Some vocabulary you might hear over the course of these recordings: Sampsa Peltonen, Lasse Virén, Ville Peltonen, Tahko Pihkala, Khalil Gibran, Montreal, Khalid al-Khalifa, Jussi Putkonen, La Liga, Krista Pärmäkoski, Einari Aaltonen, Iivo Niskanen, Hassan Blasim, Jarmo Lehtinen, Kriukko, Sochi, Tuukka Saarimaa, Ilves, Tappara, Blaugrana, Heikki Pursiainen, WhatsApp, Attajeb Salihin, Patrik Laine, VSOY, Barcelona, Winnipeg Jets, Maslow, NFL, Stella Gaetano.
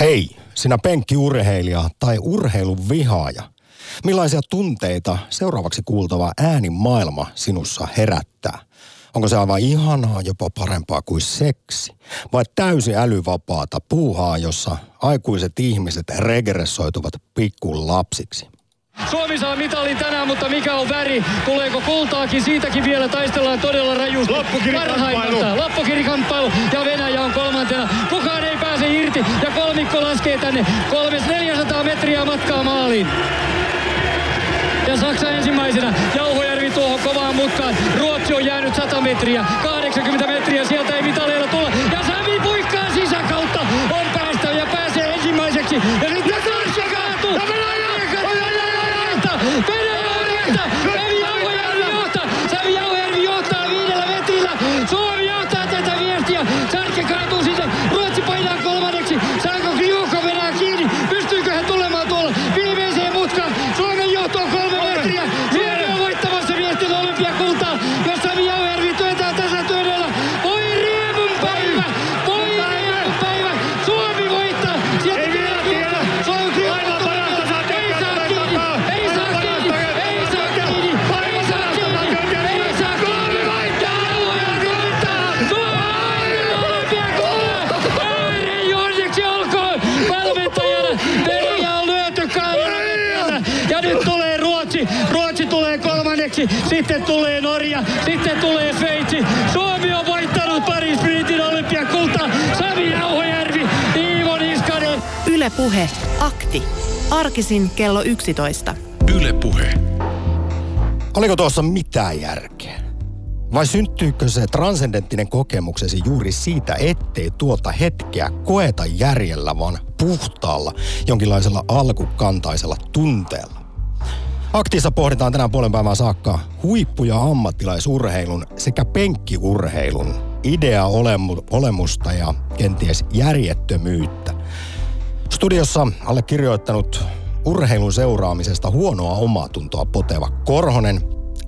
Hei, sinä penkkiurheilija tai urheilun vihaaja. Millaisia tunteita seuraavaksi kuultava äänimaailma sinussa herättää? Onko se aivan ihanaa, jopa parempaa kuin seksi? Vai täysin älyvapaata puuhaa, jossa aikuiset ihmiset regressoituvat pikkulapsiksi? Suomi saa mitalin tänään, mutta mikä on väri? Tuleeko kultaakin? Siitäkin vielä taistellaan todella rajusti. Loppukirikamppailu. Ja Venäjä on kolmantena. Kukaan ei pääse irti ja kolmikko laskee tänne. 300-400 metriä matkaa maaliin. Ja Saksa ensimmäisenä. Jauhojärvi tuohon kovaan mutkaan. Ruotsi on jäänyt 100 metriä. 80 metriä. Sieltä ei mitaleilla tulla. Ja Sami puikkaa sisäkautta. On päästä ja pääsee ensimmäiseksi. Ja nyt Saksa kaatuu. Sami Jauhojärvi johtaa 5 metrillä. Suomi johtaa tätä viestiä. Sarke kaatuu sisään. Ruotsi painaa kolmanneksi. Saanko Kriukko verää kiinni? Pystyykö hän tulemaan tuolla viimeiseen mutkaan? Suomen johto on 3 metriä. Suomi on voittamassa viestillä olympiakultaa. Ja Sami Jauhojärvi työntää tasatyödellä. Voi riemun päivä! Voi riemun päivä! Suomi voittaa! Sieltä vielä! Suomi Kriukko! Sitten tulee Norja, sitten tulee Sveitsi. Suomi on voittanut Paris Spiritin olympiakultaa. Sami Jauhojärvi, Iivo Niskanen. Yle Puhe, akti. Arkisin kello 11. Yle Puhe. Oliko tuossa mitään järkeä? Vai syntyykö se transcendenttinen kokemuksesi juuri siitä, ettei tuota hetkeä koeta järjellä, vaan puhtaalla, jonkinlaisella alkukantaisella tunteella? Aktissa pohditaan tänään puolen päivään saakka huippu- ja ammattilaisurheilun sekä penkkiurheilun idea-olemusta ja kenties järjettömyyttä. Studiossa allekirjoittanut urheilun seuraamisesta huonoa omaatuntoa poteva Korhonen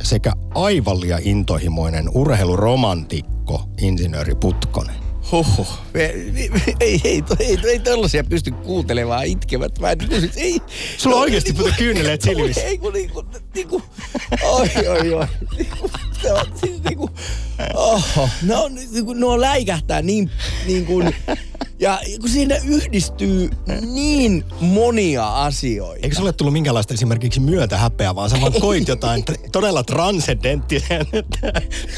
sekä aivan liian intohimoinen urheiluromantikko insinööri Putkonen. Hoho, ei tällaisia pysty kuuntelemaan itkevät. Ei. Sulla on oikeasti puto kyyneleet silmissä. No läikähtää niin kuin, ja kun siinä yhdistyy niin monia asioita. Eikö sulle tullut minkälaista esimerkiksi myötähäpeää, vaan sä vaan koit jotain todella transcendenttisen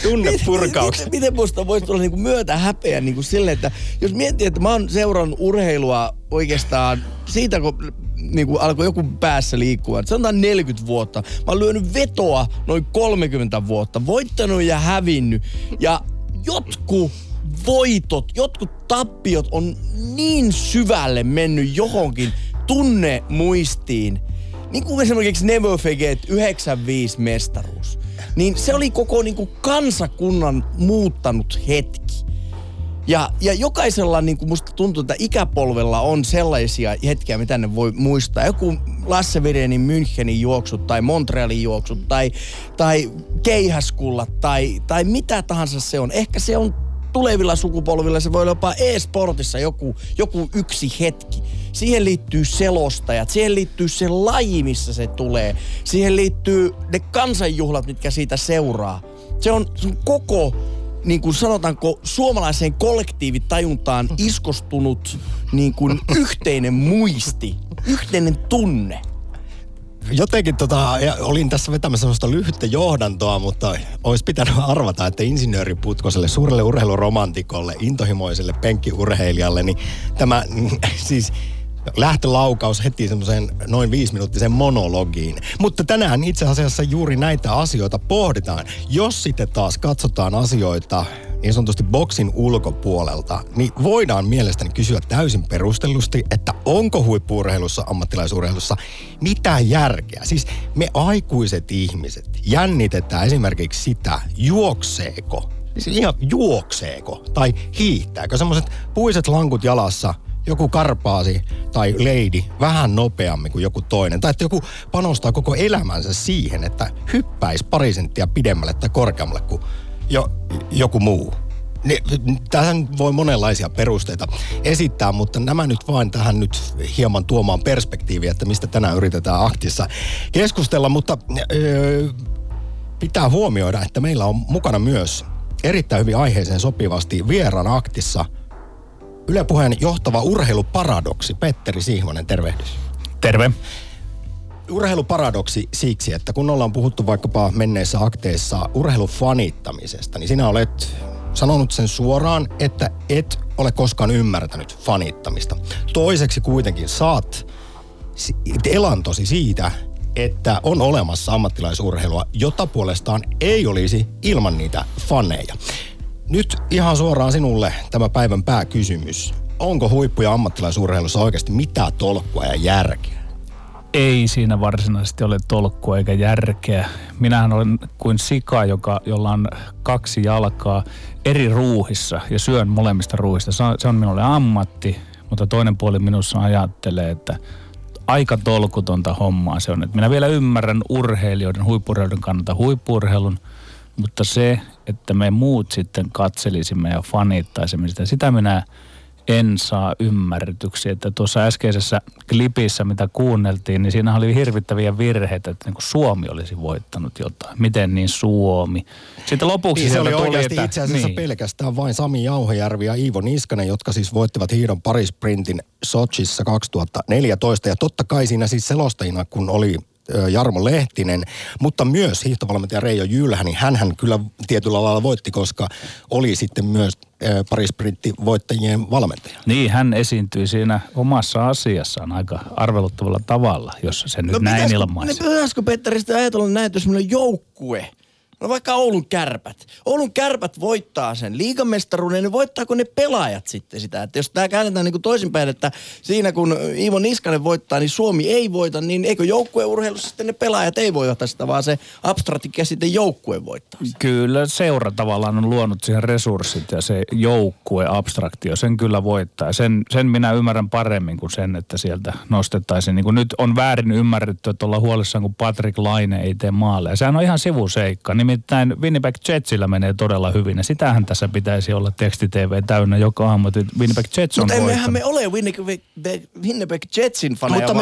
tunnepurkauksen. Miten musta voisi tulla niin kuin myötähäpeä niin kuin sille, että jos miettii, että mä oon seurannut urheilua oikeastaan siitä, kun niin alkoi joku päässä liikkua. Sanotaan 40 vuotta. Mä oon lyönyt vetoa noin 30 vuotta, voittanut ja hävinnyt. Ja jotkut voitot, jotkut tappiot on niin syvälle mennyt johonkin tunnemuistiin. Niin kuin esimerkiksi Never Forget 95 mestaruus. Niin se oli koko niin kuin kansakunnan muuttanut hetki. Ja jokaisella, niin kuin musta tuntuu, että ikäpolvella on sellaisia hetkiä, mitä ne voi muistaa. Joku Lasse Virénin Münchenin juoksut tai Montrealin juoksut tai keihäskullat tai mitä tahansa se on. Ehkä se on tulevilla sukupolvilla, se voi olla jopa e-sportissa joku yksi hetki. Siihen liittyy selostajat, siihen liittyy se laji, missä se tulee. Siihen liittyy ne kansanjuhlat, mitkä siitä seuraa. Se on koko, niin kuin sanotaanko, suomalaiseen kollektiivitajuntaan iskostunut niin kuin yhteinen muisti, yhteinen tunne. Jotenkin olin tässä vetämässä sellaista lyhyttä johdantoa, mutta olisi pitänyt arvata, että insinööri Putkoselle, suurelle urheiluromantikolle, intohimoiselle penkkiurheilijalle, niin tämä siis lähtölaukaus heti semmoiseen noin 5-minuuttiseen monologiin. Mutta tänään itse asiassa juuri näitä asioita pohditaan. Jos sitten taas katsotaan asioita niin sanotusti boksin ulkopuolelta, niin voidaan mielestäni kysyä täysin perustellusti, että onko huippu-urheilussa, ammattilaisurheilussa mitään järkeä. Siis me aikuiset ihmiset jännitetään esimerkiksi sitä, juokseeko tai hiihtääkö semmoiset puiset lankut jalassa, joku karpaasi tai leidi vähän nopeammin kuin joku toinen. Tai että joku panostaa koko elämänsä siihen, että hyppäisi pari senttiä pidemmälle tai korkeammalle kuin joku muu. Tähän voi monenlaisia perusteita esittää, mutta nämä nyt vain tähän nyt hieman tuomaan perspektiiviä, että mistä tänään yritetään aktissa keskustella, mutta pitää huomioida, että meillä on mukana myös erittäin hyvin aiheeseen sopivasti vieraan aktissa Yle Puheen johtava urheiluparadoksi Petteri Sihvonen, tervehdys. Terve. Urheiluparadoksi siksi, että kun ollaan puhuttu vaikkapa menneissä akteissa urheilufanittamisesta, niin sinä olet sanonut sen suoraan, että et ole koskaan ymmärtänyt fanittamista. Toiseksi kuitenkin saat elantosi siitä, että on olemassa ammattilaisurheilua, jota puolestaan ei olisi ilman niitä faneja. Nyt ihan suoraan sinulle tämä päivän pääkysymys. Onko huippuja ammattilaisurheilussa oikeasti mitään tolkkua ja järkeä? Ei siinä varsinaisesti ole tolkkua eikä järkeä. Minähän olen kuin sika, jolla on kaksi jalkaa eri ruuhissa ja syön molemmista ruuhista. Se on minulle ammatti, mutta toinen puoli minussa ajattelee, että aika tolkutonta hommaa se on. Et minä vielä ymmärrän urheilijoiden, huippu-urheilun kannalta huippu-urheilun, mutta se, että me muut sitten katselisimme ja fanittaisimme sitä minä en saa ymmärrytyksiä. Että tuossa äskeisessä klipissä, mitä kuunneltiin, niin siinä oli hirvittäviä virheitä, että niin kuin Suomi olisi voittanut jotain. Miten niin Suomi? Sitten lopuksi niin, se oli oikeasti tuli, itse asiassa niin. Pelkästään vain Sami Jauhojärvi ja Iivo Niskanen, jotka siis voittivat hiidon parisprintin Sochissa 2014. Ja totta kai siinä siis selostajina, kun oli Jarmo Lehtinen, mutta myös hiihtovalmentaja Reijo Jylhä, niin hänhän kyllä tietyllä lailla voitti, koska oli sitten myös parisprintti-voittajien valmentaja. Niin, hän esiintyi siinä omassa asiassaan aika arveluttavalla tavalla, jos se nyt näin ilmaisi. No pitäisikö, Petteri, sitä ajatella näin, että semmoinen joukkue, no vaikka Oulun Kärpät. Oulun Kärpät voittaa sen liigamestaruuden, niin voittaako ne pelaajat sitten sitä? Että jos tämä käännetään niin kuin toisinpäin, että siinä kun Iivo Niskanen voittaa, niin Suomi ei voita, niin eikö joukkueurheilussa sitten ne pelaajat ei voi ottaa sitä, vaan se abstrakti käsite joukkue voittaa sitä? Kyllä seura tavallaan on luonut siihen resurssit ja se joukkue abstraktio, sen kyllä voittaa. Sen minä ymmärrän paremmin kuin sen, että sieltä nostettaisiin. Niin kuin nyt on väärin ymmärretty, että ollaan huolissaan, kun Patrik Laine ei tee maalle. Ja sehän on ihan sivuseikka. Nimittäin Winnipeg Jetsillä menee todella hyvin ja sitähän tässä pitäisi olla teksti-tv täynnä joka aamu, että Winnipeg Jets on voittanut. Mutta emmehän me ole Winnipeg Jetsin faneja, mutta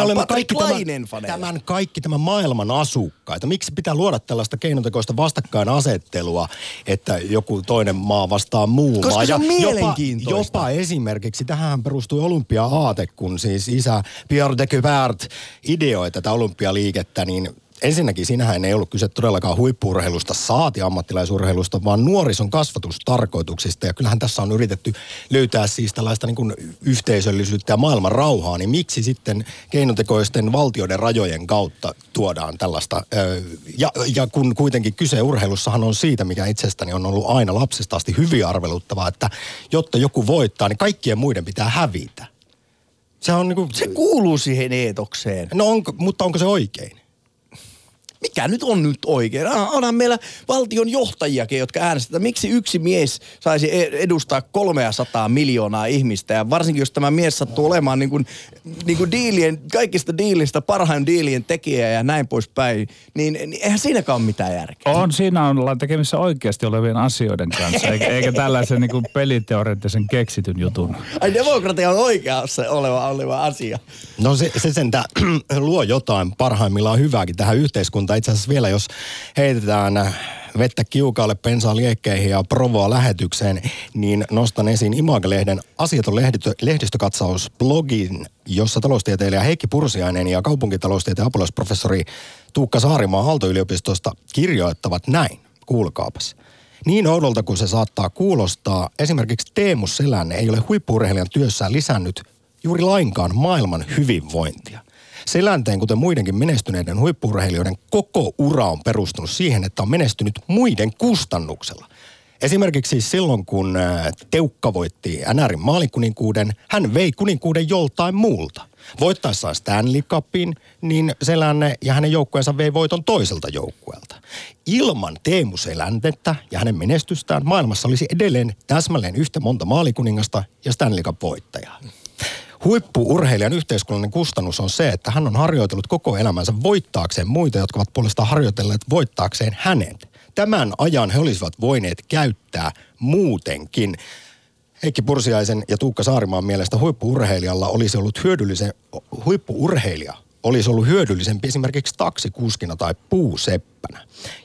me olemme kaikki tämän maailman asukkaita. Miksi pitää luoda tällaista keinotekoista vastakkainasettelua, että joku toinen maa vastaa muu maa? Koska se on mielenkiintoista. Jopa esimerkiksi, tähän perustui olympia-aate, kun siis isä Pierre de Coubertin ideoi tätä olympialiikettä, niin ensinnäkin siinähän ei ollut kyse todellakaan huippu-urheilusta saati ammattilaisurheilusta, vaan nuorison kasvatustarkoituksista. Ja kyllähän tässä on yritetty löytää siis tällaista niin kuin yhteisöllisyyttä ja maailman rauhaa. Niin miksi sitten keinotekoisten valtioiden rajojen kautta tuodaan tällaista? Ja kun kuitenkin kyse urheilussahan on siitä, mikä itsestäni on ollut aina lapsesta asti hyvin arveluttavaa, että jotta joku voittaa, niin kaikkien muiden pitää hävitä. Se kuuluu siihen eetokseen. No mutta onko se oikein? Mikä nyt oikein? Onhan meillä valtion johtajiakin, jotka äänestetään. Miksi yksi mies saisi edustaa 300 miljoonaa ihmistä? Ja varsinkin, jos tämä mies sattuu olemaan niin kuin diilien, kaikista diilistä parhain diilien tekijä ja näin poispäin, niin eihän siinäkään ole mitään järkeä. Siinä ollaan tekemissä oikeasti olevien asioiden kanssa, eikä tällaisen niin kuin peliteoreettisen keksityn jutun. Ai demokratia on oikeassa oleva asia. No se sentään luo jotain parhaimmillaan hyvääkin tähän yhteiskuntaan. Itse asiassa vielä, jos heitetään vettä kiukaalle, pensaa liekkeihin ja provoa lähetykseen, niin nostan esiin Image-lehden asiaton lehdistökatsausblogin, jossa taloustieteilijä Heikki Pursiainen ja kaupunkitaloustieteen apulaisprofessori Tuukka Saarimaa Aalto-yliopistosta kirjoittavat näin. Kuulkaapas. Niin oudolta kuin se saattaa kuulostaa, esimerkiksi Teemu Selänne ei ole huippu-urheilijan työssään lisännyt juuri lainkaan maailman hyvinvointia. Selänteen, kuten muidenkin menestyneiden huippu-urheilijoiden, koko ura on perustunut siihen, että on menestynyt muiden kustannuksella. Esimerkiksi silloin, kun Teukka voitti NR:n maalikuninkuuden, hän vei kuninkuuden joltain muulta. Voittaessaan Stanley Cupin, niin Selänne ja hänen joukkueensa vei voiton toiselta joukkueelta. Ilman Teemu Seläntettä ja hänen menestystään maailmassa olisi edelleen täsmälleen yhtä monta maalikuningasta ja Stanley Cup-voittajaa. Huippu-urheilijan yhteiskunnallinen kustannus on se, että hän on harjoitellut koko elämänsä voittaakseen muita, jotka ovat puolestaan harjoitelleet voittaakseen hänet. tämän ajan he olisivat voineet käyttää muutenkin. Heikki Pursiaisen ja Tuukka Saarimaan mielestä huippu-urheilija olisi ollut hyödyllisempi esimerkiksi taksikuskina tai puuseppänä.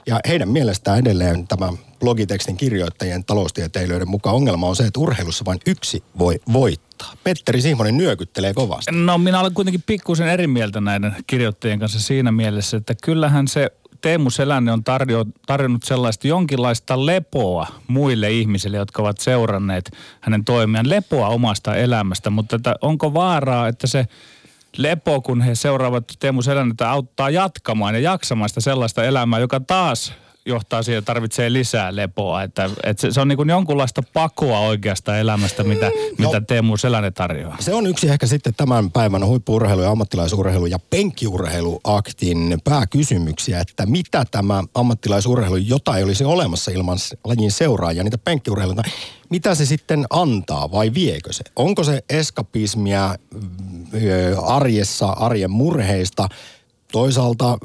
Ja heidän mielestään edelleen tämän blogitekstin kirjoittajien taloustieteilijöiden mukaan ongelma on se, että urheilussa vain yksi voi voittaa. Petteri Sihvonen nyökyttelee kovasti. No minä olen kuitenkin pikkuisen eri mieltä näiden kirjoittajien kanssa siinä mielessä, että kyllähän se Teemu Selänne on tarjonnut sellaista jonkinlaista lepoa muille ihmisille, jotka ovat seuranneet hänen toimiaan, lepoa omasta elämästä, mutta onko vaaraa, että se lepo, kun he seuraavat Teemu Selännettä, auttaa jatkamaan ja jaksamaan sitä sellaista elämää, joka taas johtaa siihen, että tarvitsee lisää lepoa. Että se on niin kuin jonkunlaista pakoa oikeasta elämästä, mitä Teemu Selänne tarjoaa. Se on yksi ehkä sitten tämän päivän huippu-urheilu ja ammattilaisurheilu ja penkkiurheiluaktin pääkysymyksiä, että mitä tämä ammattilaisurheilu, jota ei olisi olemassa ilman lajin seuraajia, niitä penkkiurheiluita, mitä se sitten antaa vai viekö se? Onko se eskapismia arjessa, arjen murheista? Toisaalta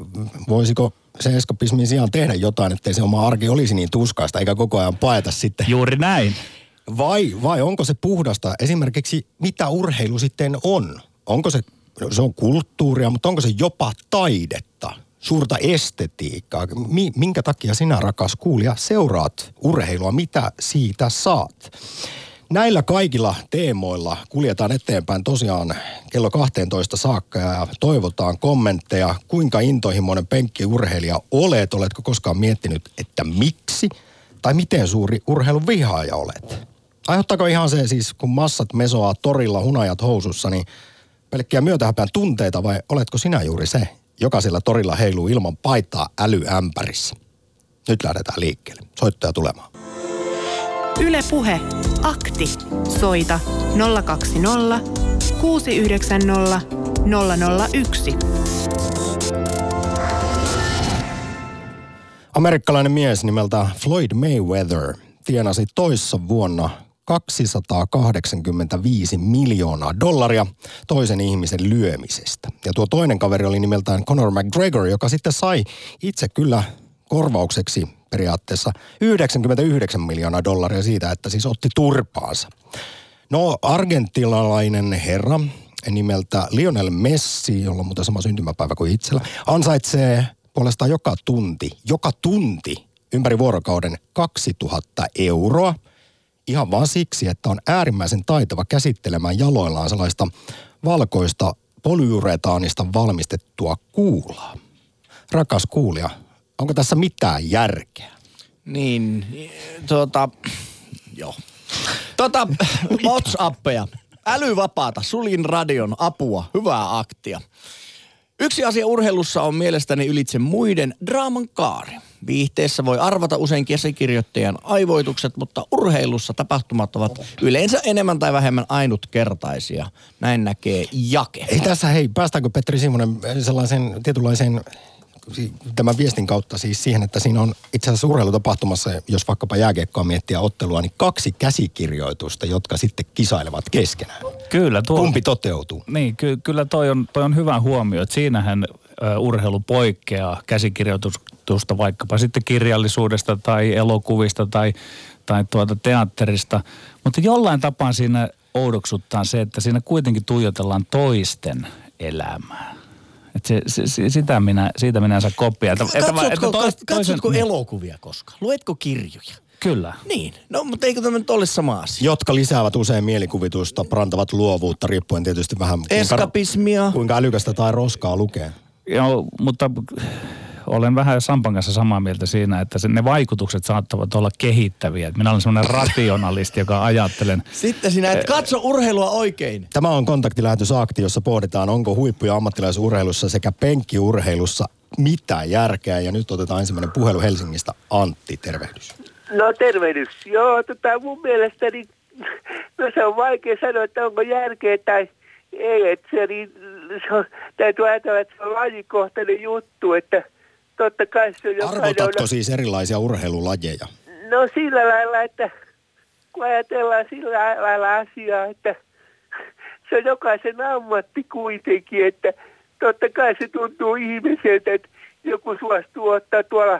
voisiko se eskapismin sijaan tehdä jotain, ettei se oma arki olisi niin tuskaista, eikä koko ajan paeta sitten. Juuri näin. Vai onko se puhdasta? Esimerkiksi mitä urheilu sitten on? Onko se on kulttuuria, mutta onko se jopa taidetta, suurta estetiikkaa? Minkä takia sinä, rakas kuulija, seuraat urheilua? Mitä siitä saat? Näillä kaikilla teemoilla kuljetaan eteenpäin tosiaan kello 12 saakka ja toivotaan kommentteja. Kuinka intohimoinen penkkiurheilija olet? Oletko koskaan miettinyt, että miksi tai miten suuri urheilun vihaaja olet? Aiheuttaako ihan se siis, kun massat mesoaa torilla hunajat housussa, niin pelkkiä myötähäpään tunteita vai oletko sinä juuri se, joka sillä torilla heiluu ilman paitaa älyämpärissä? Nyt lähdetään liikkeelle. Soittoja tulemaan. Yle Puhe. Akti. Soita 020 690 001. Amerikkalainen mies nimeltä Floyd Mayweather tienasi toissa vuonna $285 miljoonaa toisen ihmisen lyömisestä. Ja tuo toinen kaveri oli nimeltään Conor McGregor, joka sitten sai itse kyllä korvaukseksi periaatteessa $99 miljoonaa siitä, että siis otti turpaansa. No, argentinalainen herra nimeltä Lionel Messi, jolla on muuten sama syntymäpäivä kuin itsellä, ansaitsee puolestaan joka tunti ympäri vuorokauden €2,000. Ihan vaan siksi, että on äärimmäisen taitava käsittelemään jaloillaan sellaista valkoista polyuretaanista valmistettua kuulaa. Rakas kuulija, onko tässä mitään järkeä? Niin, joo. WhatsAppeja. Älyvapaata, sulin radion, apua, hyvää aktia. Yksi asia urheilussa on mielestäni ylitse muiden draaman kaari. Viihteessä voi arvata usein käsikirjoittajan aivoitukset, mutta urheilussa tapahtumat ovat yleensä enemmän tai vähemmän ainutkertaisia. Näin näkee Jake. Ei tässä, päästäänkö Petteri Sihvonen sellaisen tietynlaiseen tämän viestin kautta siis siihen, että siinä on itse asiassa urheilutapahtumassa, jos vaikkapa jääkiekkoa miettiä ottelua, niin kaksi käsikirjoitusta, jotka sitten kisailevat keskenään. Kyllä. Kumpi toteutuu? Niin, kyllä toi on hyvä huomio, että siinähän urheilu poikkeaa käsikirjoitusta vaikkapa sitten kirjallisuudesta tai elokuvista tai teatterista, mutta jollain tapaa siinä oudoksuttaa se, että siinä kuitenkin tuijotellaan toisten elämää. Siitä minä en saa koppia. Katsotko elokuvia koskaan? Luetko kirjoja? Kyllä. Niin, no mutta eikö tämä nyt ole sama asia? Jotka lisäävät usein mielikuvitusta, parantavat luovuutta, riippuen tietysti vähän eskapismia. Kuinka älykästä tai roskaa lukee. Joo, mutta olen vähän Sampan kanssa samaa mieltä siinä, että ne vaikutukset saattavat olla kehittäviä. Minä olen semmoinen rationalisti, joka ajattelen. Sitten sinä et katso urheilua oikein. Tämä on kontaktilähetys Akti, jossa pohditaan, onko huippuja ammattilaisurheilussa sekä penkkiurheilussa mitä järkeä. Ja nyt otetaan ensimmäinen puhelu Helsingistä. Antti, tervehdys. No tervehdys. Joo, mun mielestäni se on vaikea sanoa, että onko järkeä tai ei. Että täytyy ajatella, että se on lajikohtainen juttu, että totta kai se on arvotatko on siis erilaisia urheilulajeja? No sillä lailla, että kun ajatellaan sillä lailla asiaa, että se on jokaisen ammatti kuitenkin, että totta kai se tuntuu ihmiseltä, että joku suostuu ottaa tuolla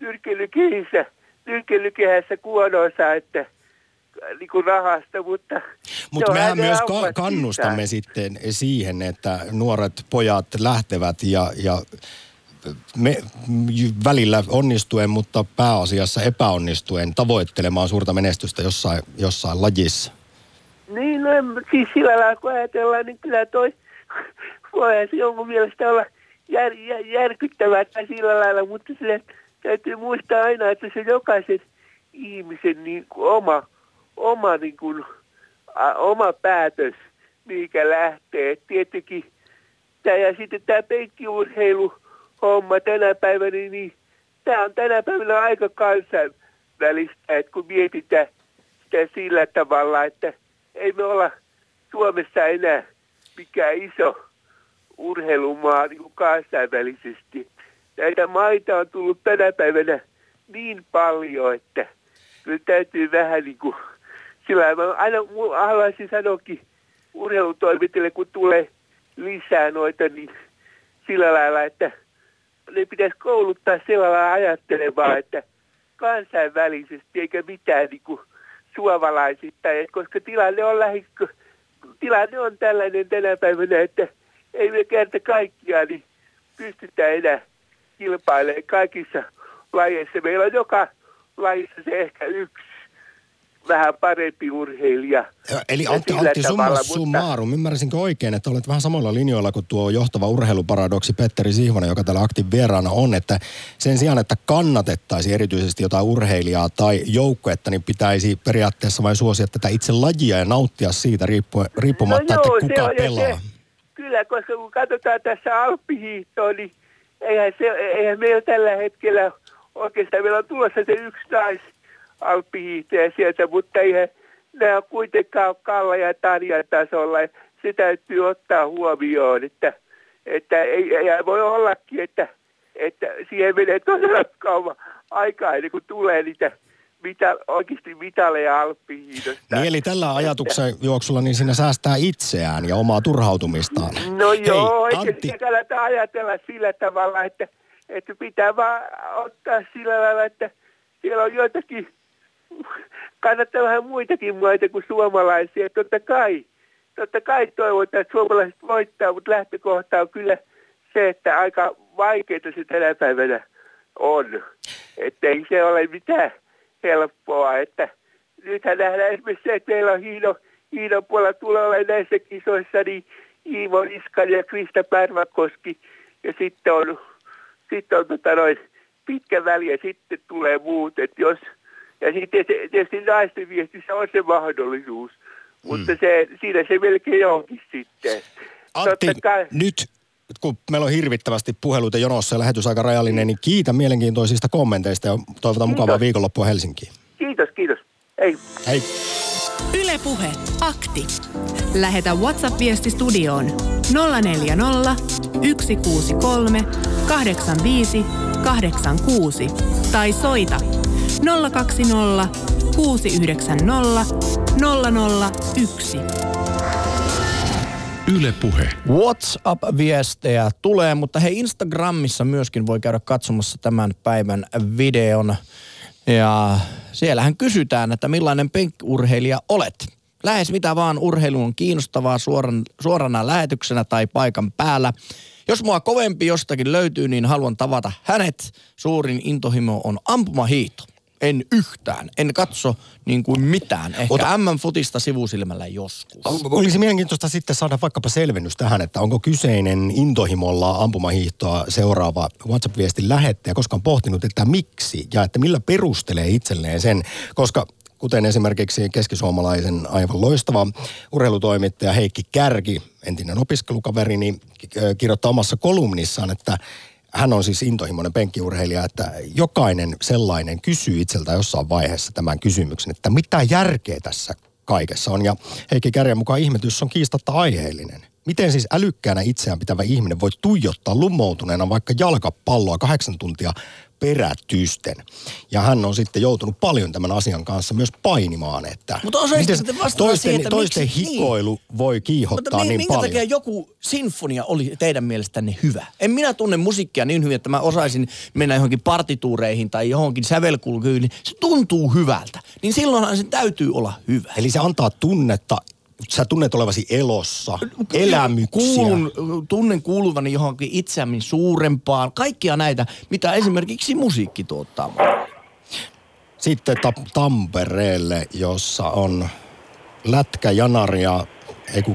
nyrkeilykehissä kuonoissa, että niin rahasta, mutta... Mutta mehän myös kannustamme sitten siihen, että nuoret pojat lähtevät ja me välillä onnistuen, mutta pääasiassa epäonnistuen tavoittelemaan suurta menestystä jossain lajissa. Niin, no siis sillä lailla kun ajatellaan, niin kyllä toi voihan se jonkun mielestä olla järkyttävää tai sillä lailla, mutta sille täytyy muistaa aina, että se jokaisen ihmisen niin kuin oma päätös, mikä lähtee. Tietenkin ja sitten tämä penkkiurheiluhomma tänä päivänä, niin tämä on tänä päivänä aika kansainvälistä, että kun mietitään sitä sillä tavalla, että ei me olla Suomessa enää mikään iso urheilumaa niin kuin kansainvälisesti. Näitä maita on tullut tänä päivänä niin paljon, että kyllä täytyy vähän niin kuin sillä mä aina haluaisin sanoakin urheilutoimittajille, kun tulee lisää noita, niin sillä lailla, että ne pitäisi kouluttaa sillä lailla ajattelemaan, että kansainvälisesti eikä mitään niin kuin suomalaisittain, koska tilanne on tällainen tänä päivänä, että ei me kerta kaikkiaan niin pystytään enää kilpailemaan kaikissa lajeissa. Meillä on joka lajissa se ehkä yksi vähän parempi urheilija. Eli Antti summa summarum, ymmärsinkö oikein, että olet vähän samoilla linjoilla kuin tuo johtava urheiluparadoksi Petteri Sihvonen, joka täällä Aktin vieraana on, että sen sijaan, että kannatettaisiin erityisesti jotain urheilijaa tai joukkuetta, niin pitäisi periaatteessa vain suosia tätä itse lajia ja nauttia siitä riippumatta, no joo, että kuka pelaa. Kyllä, koska kun katsotaan tässä alppihiihtoa, niin eihän meillä tällä hetkellä oikeastaan, meillä on tulossa se yksi alppihiihtäjä sieltä, mutta eihän nämä kuitenkaan Kalla ja Tarjan tasolla. Se täytyy ottaa huomioon, että ei voi ollakin, että siihen menee todella kauan aikaa ennen kuin tulee niitä oikeasti mitaleja alppihiihdosta. Niin eli tällä ajatuksen juoksulla niin siinä säästää itseään ja omaa turhautumistaan. No joo, oikeasti kannattaa ajatella sillä tavalla, että pitää vaan ottaa sillä lailla, että siellä on joitakin, kannattaa vähän muitakin maita kuin suomalaisia. Totta kai toivotaan, että suomalaiset voittaa, mutta lähtökohta on kyllä se, että aika vaikeaa se tänä päivänä on. Että ei se ole mitään helppoa. Että nythän nähdään esimerkiksi se, että meillä on Hiinon puolella tulee olla näissä kisoissa, niin Iivo Niskanen ja Krista Pärmäkoski. Ja sitten on pitkä väliä sitten tulee muut, että jos, ja sitten tietysti naisten viestissä on se mahdollisuus, mutta siinä se melkein onkin sitten. Antti, nyt kun meillä on hirvittävästi puheluita jonossa ja lähetys aika rajallinen, niin kiitä mielenkiintoisista kommenteista ja toivotan mukavaa viikonloppua Helsinkiin. Kiitos. Hei. Hei. Yle Puhe, akti. Lähetä WhatsApp-viesti studioon 040 163 85 86 tai soita 020 690 001. Yle Puhe. WhatsApp-viestejä tulee, mutta hei, Instagramissa myöskin voi käydä katsomassa tämän päivän videon. Ja siellähän kysytään, että millainen penkkiurheilija olet. Lähes mitä vaan urheilu on kiinnostavaa suorana lähetyksenä tai paikan päällä. Jos mua kovempi jostakin löytyy, niin haluan tavata hänet. Suurin intohimo on ampumahiihto. En yhtään. En katso niin kuin mitään. Ehkä MM-futista sivusilmällä joskus. Olisi mielenkiintoista sitten saada vaikkapa selvennys tähän, että onko kyseinen intohimolla ampumahiihtoa seuraava WhatsApp-viestin lähettäjä koskaan pohtinut, että miksi ja että millä perustelee itselleen sen, koska kuten esimerkiksi keskisuomalaisen aivan loistava urheilutoimittaja Heikki Kärki, entinen opiskelukaveri, niin kirjoittaa omassa kolumnissaan, että hän on siis intohimoinen penkkiurheilija, että jokainen sellainen kysyy itseltä jossain vaiheessa tämän kysymyksen, että mitä järkeä tässä kaikessa on. Ja Heikki Kärjen mukaan ihmetys on kiistatta aiheellinen. Miten siis älykkäänä itseään pitävä ihminen voi tuijottaa lumoutuneena vaikka jalkapalloa 8 tuntia perätysten? Ja hän on sitten joutunut paljon tämän asian kanssa myös painimaan, että toisten hikoilu niin voi kiihottaa niin minkä paljon. Minkä takia joku sinfonia oli teidän mielestänne hyvä? En minä tunne musiikkia niin hyvin, että mä osaisin mennä johonkin partituureihin tai johonkin sävelkulkyihin. Se tuntuu hyvältä, niin silloinhan sen täytyy olla hyvä. Eli se antaa tunnetta. Sä tunnet olevasi elossa, elämyksiä. Tunnen kuuluvani johonkin itseämmin suurempaan. Kaikkia näitä, mitä esimerkiksi musiikki tuottaa. Sitten Tampereelle, jossa on lätkäjanaria,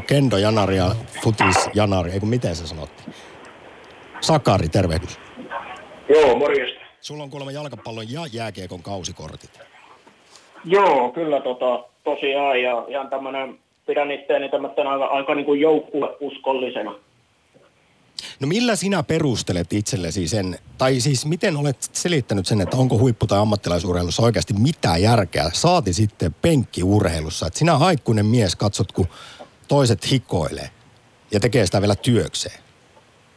kendojanaria, futisjanaria, miten se sanottiin? Sakari, tervehdys. Joo, morjesta. Sulla on kuulemma jalkapallon ja jääkiekon kausikortit. Joo, kyllä tosiaan ja ihan tämmönen... Pidän itseäni tämmöinen aika niin kuin joukkueuskollisena. No millä sinä perustelet itsellesi sen, tai siis miten olet selittänyt sen, että onko huippu- tai ammattilaisurheilussa oikeasti mitään järkeä? Saati sitten penkkiurheilussa, että sinä aikuinen mies katsot, kun toiset hikoilee ja tekee sitä vielä työkseen.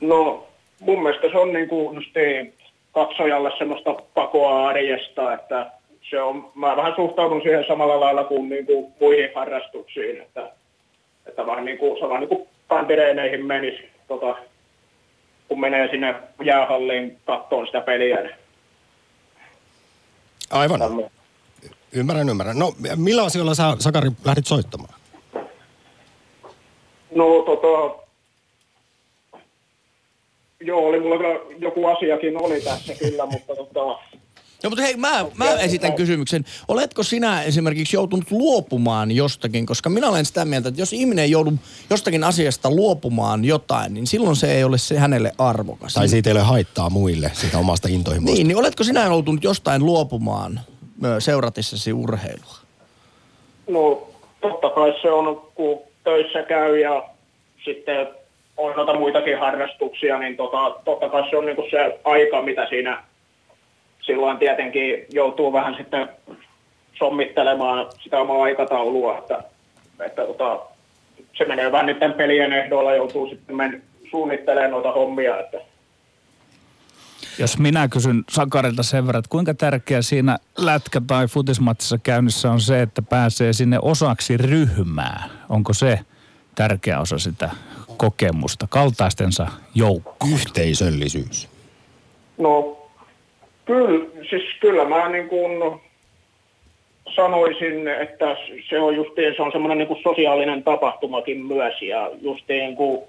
No mun mielestä se on niin kuin katsojalle semmoista pakoa arjesta, että... Se on, mä vähän suhtaudun siihen samalla lailla kuin niinku muihin harrastuksiin, että vähän niinku sama niinku pantireeneihin menisi, kun menee sinne jäähalliin kattoon sitä peliä. Aivan. Tällöin. Ymmärrän. No millä asioilla sä, Sakari, lähdit soittamaan? No joo, oli mulla joku asiakin oli tässä kyllä, mutta No mutta hei, mä esitän kysymyksen. Oletko sinä esimerkiksi joutunut luopumaan jostakin? Koska minä olen sitä mieltä, että jos ihminen ei joudu jostakin asiasta luopumaan jotain, niin silloin se ei ole se hänelle arvokas. Tai siitä ei ole haittaa muille, siitä omasta intohimosta. Niin oletko sinä joutunut jostain luopumaan seuratissasi urheilua? No totta kai se on, kun töissä käy ja sitten on noita muitakin harrastuksia, niin totta kai se on niinku se aika, mitä siinä... Silloin tietenkin joutuu vähän sitten sommittelemaan sitä omaa aikataulua, että se menee vähän nyt tämän pelien ehdoilla, joutuu sitten suunnittelemaan noita hommia. Että. Jos minä kysyn Sakarilta sen verran, että kuinka tärkeää siinä lätkä- tai futismatsissa käynnissä on se, että pääsee sinne osaksi ryhmää? Onko se tärkeä osa sitä kokemusta, kaltaistensa joukkoon? Yhteisöllisyys. No... Kyllä mä niin kuin sanoisin, että se on justiin, se on semmoinen niin kuin sosiaalinen tapahtumakin myös ja justiin kun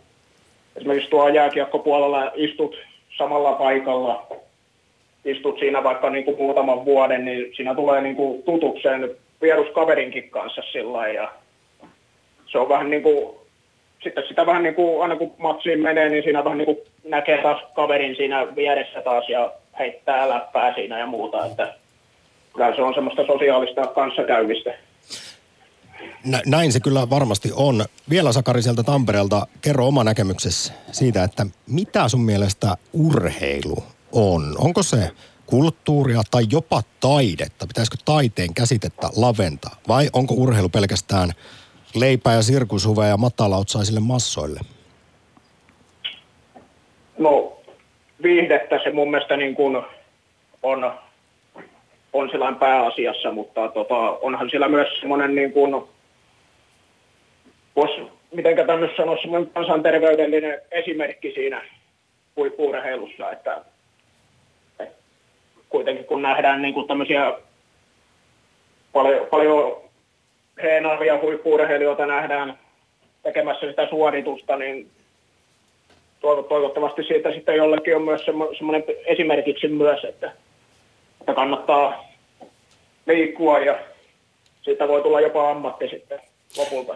esimerkiksi tuolla jääkiekkopuolella istut samalla paikalla, istut siinä vaikka niin kuin muutaman vuoden, niin siinä tulee niin kuin tutukseen vieruskaverinkin kanssa sillä ja se on vähän niin kuin, sitten sitä vähän niin kuin aina kun matsiin menee, niin siinä vähän niin kuin näkee taas kaverin siinä vieressä taas ja heittää läppää siinä ja muuta, että kyllä se on semmoista sosiaalista kanssakäymistä. Näin se kyllä varmasti on. Vielä Sakari sieltä Tampereelta, kerro oma näkemyksesi siitä, että mitä sun mielestä urheilu on? Onko se kulttuuria tai jopa taidetta? Pitäisikö taiteen käsitettä laventaa? Vai onko urheilu pelkästään leipää ja sirkushuveja ja matalaotsaisille massoille? No... Viihdettä se mun mielestä niin kuin on sillain pääasiassa, mutta onhan sillä myös semmoinen niin kuin, mitenkä tämän sanoisi, semmoinen kansanterveydellinen esimerkki siinä huippu-urheilussa, että kuitenkin kun nähdään niin kuin tämmöisiä paljon treenaavia huippu-urheilijoita nähdään tekemässä sitä suoritusta, niin toivottavasti siitä sitten jollekin on myös semmoinen esimerkiksi myös, että kannattaa liikkua ja siitä voi tulla jopa ammatti sitten lopulta.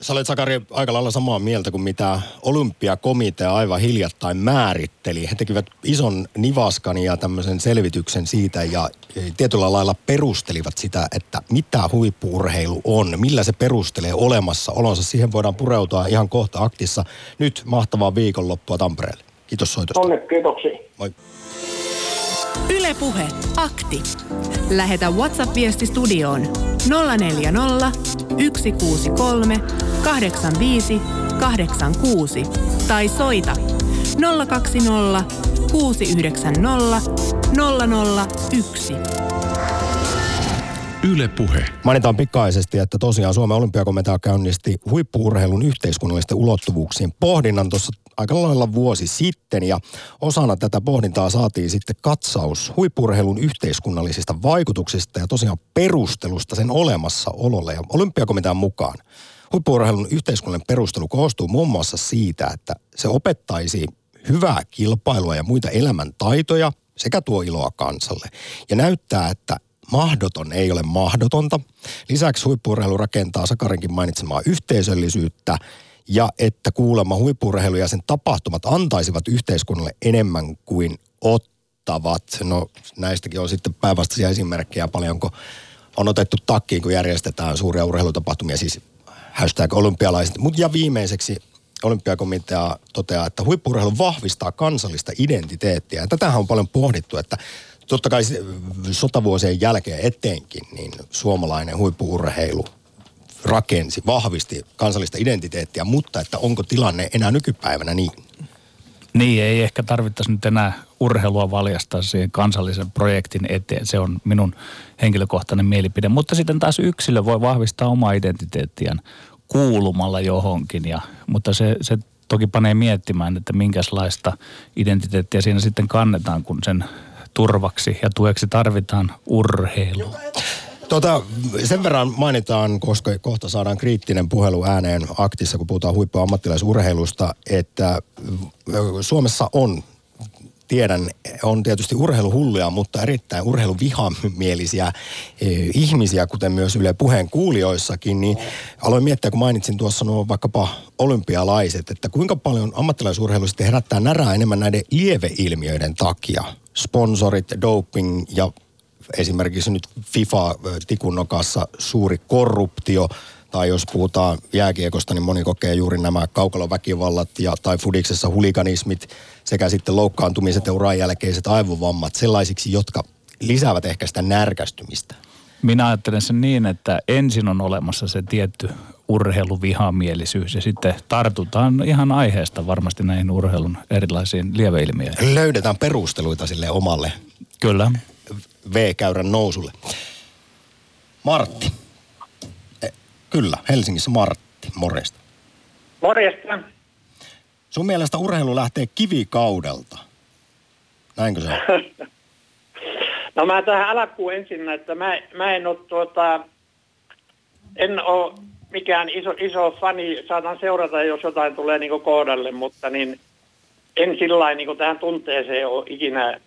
Sä olet, Sakari, aika lailla samaa mieltä kuin mitä olympiakomitea aivan hiljattain määritteli. He tekivät ison nivaskan ja tämmöisen selvityksen siitä ja tietyllä lailla perustelivat sitä, että mitä huippu-urheilu on, millä se perustelee olemassaolonsa. Siihen voidaan pureutua ihan kohta Aktissa. Nyt mahtavaa viikonloppua Tampereelle. Kiitos soitosta. Onne, kiitoksia. Moi. Yle Puhe, Akti. Lähetä WhatsApp-viesti studioon 040 163 85 86 tai soita 020 690 001. Yle Puhe. Mainitaan pikaisesti, että tosiaan Suomen olympiakomitea käynnisti huippu-urheilun yhteiskunnallisten ulottuvuuksien pohdinnan tuossa aika lailla vuosi sitten, ja osana tätä pohdintaa saatiin sitten katsaus huippu-urheilun yhteiskunnallisista vaikutuksista ja tosiaan perustelusta sen olemassaololle ja olympiakomitean mukaan. Huippu-urheilun yhteiskunnallinen perustelu koostuu muun muassa siitä, että se opettaisi hyvää kilpailua ja muita elämäntaitoja sekä tuo iloa kansalle ja näyttää, että mahdoton ei ole mahdotonta. Lisäksi huippu-urheilu rakentaa Sakarinkin mainitsemaa yhteisöllisyyttä ja että kuulemma huippu-urheilu ja sen tapahtumat antaisivat yhteiskunnalle enemmän kuin ottavat. No näistäkin on sitten päinvastaisia esimerkkejä paljonko on otettu takkiin, kun järjestetään suuria urheilutapahtumia, siis hashtag olympialaiset. Ja viimeiseksi olympiakomitea toteaa, että huippu-urheilu vahvistaa kansallista identiteettiä. Ja tätähän on paljon pohdittu, että totta kai sotavuosien jälkeen etenkin, niin suomalainen huippu-urheilu rakensi, vahvisti kansallista identiteettiä, mutta että onko tilanne enää nykypäivänä niin? Niin, ei ehkä tarvittaisi nyt enää urheilua valjastaa siihen kansallisen projektin eteen. Se on minun henkilökohtainen mielipide, mutta sitten taas yksilö voi vahvistaa omaa identiteettiään kuulumalla johonkin, mutta se toki panee miettimään, että minkälaista identiteettiä siinä sitten kannetaan, kun sen turvaksi ja tueksi tarvitaan urheilua. Sen verran mainitaan, koska kohta saadaan kriittinen puhelu ääneen Aktissa, kun puhutaan huippuammattilaisurheilusta, että Suomessa on tietysti urheiluhulluja, mutta erittäin urheiluvihamielisiä ihmisiä, kuten myös Yle Puheen kuulijoissakin, niin aloin miettiä, kun mainitsin tuossa vaikkapa olympialaiset, että kuinka paljon ammattilaisurheilu sitten herättää närää enemmän näiden lieveilmiöiden takia. Sponsorit, doping ja esimerkiksi nyt FIFA-tikunnokassa suuri korruptio, tai jos puhutaan jääkiekosta, niin moni kokee juuri nämä kaukaloväkivallat tai fudiksessa huliganismit sekä sitten loukkaantumiset ja uran jälkeiset aivovammat sellaisiksi, jotka lisäävät ehkä sitä närkästymistä. Minä ajattelen sen niin, että ensin on olemassa se tietty urheiluvihamielisyys ja sitten tartutaan ihan aiheesta varmasti näihin urheilun erilaisiin lieveilmiöihin. Löydetään perusteluita sille omalle kyllä V-käyrän nousulle. Martti. Kyllä, Helsingissä Martti, morjesta. Morjesta. Sun mielestä urheilu lähtee kivikaudelta. Näinkö se on? No mä tähän alkuun ensin, että mä en ole mikään iso fani, saatan seurata, jos jotain tulee niin kuin kohdalle, mutta niin en sillain niin kuin tähän tunteeseen ole ikinä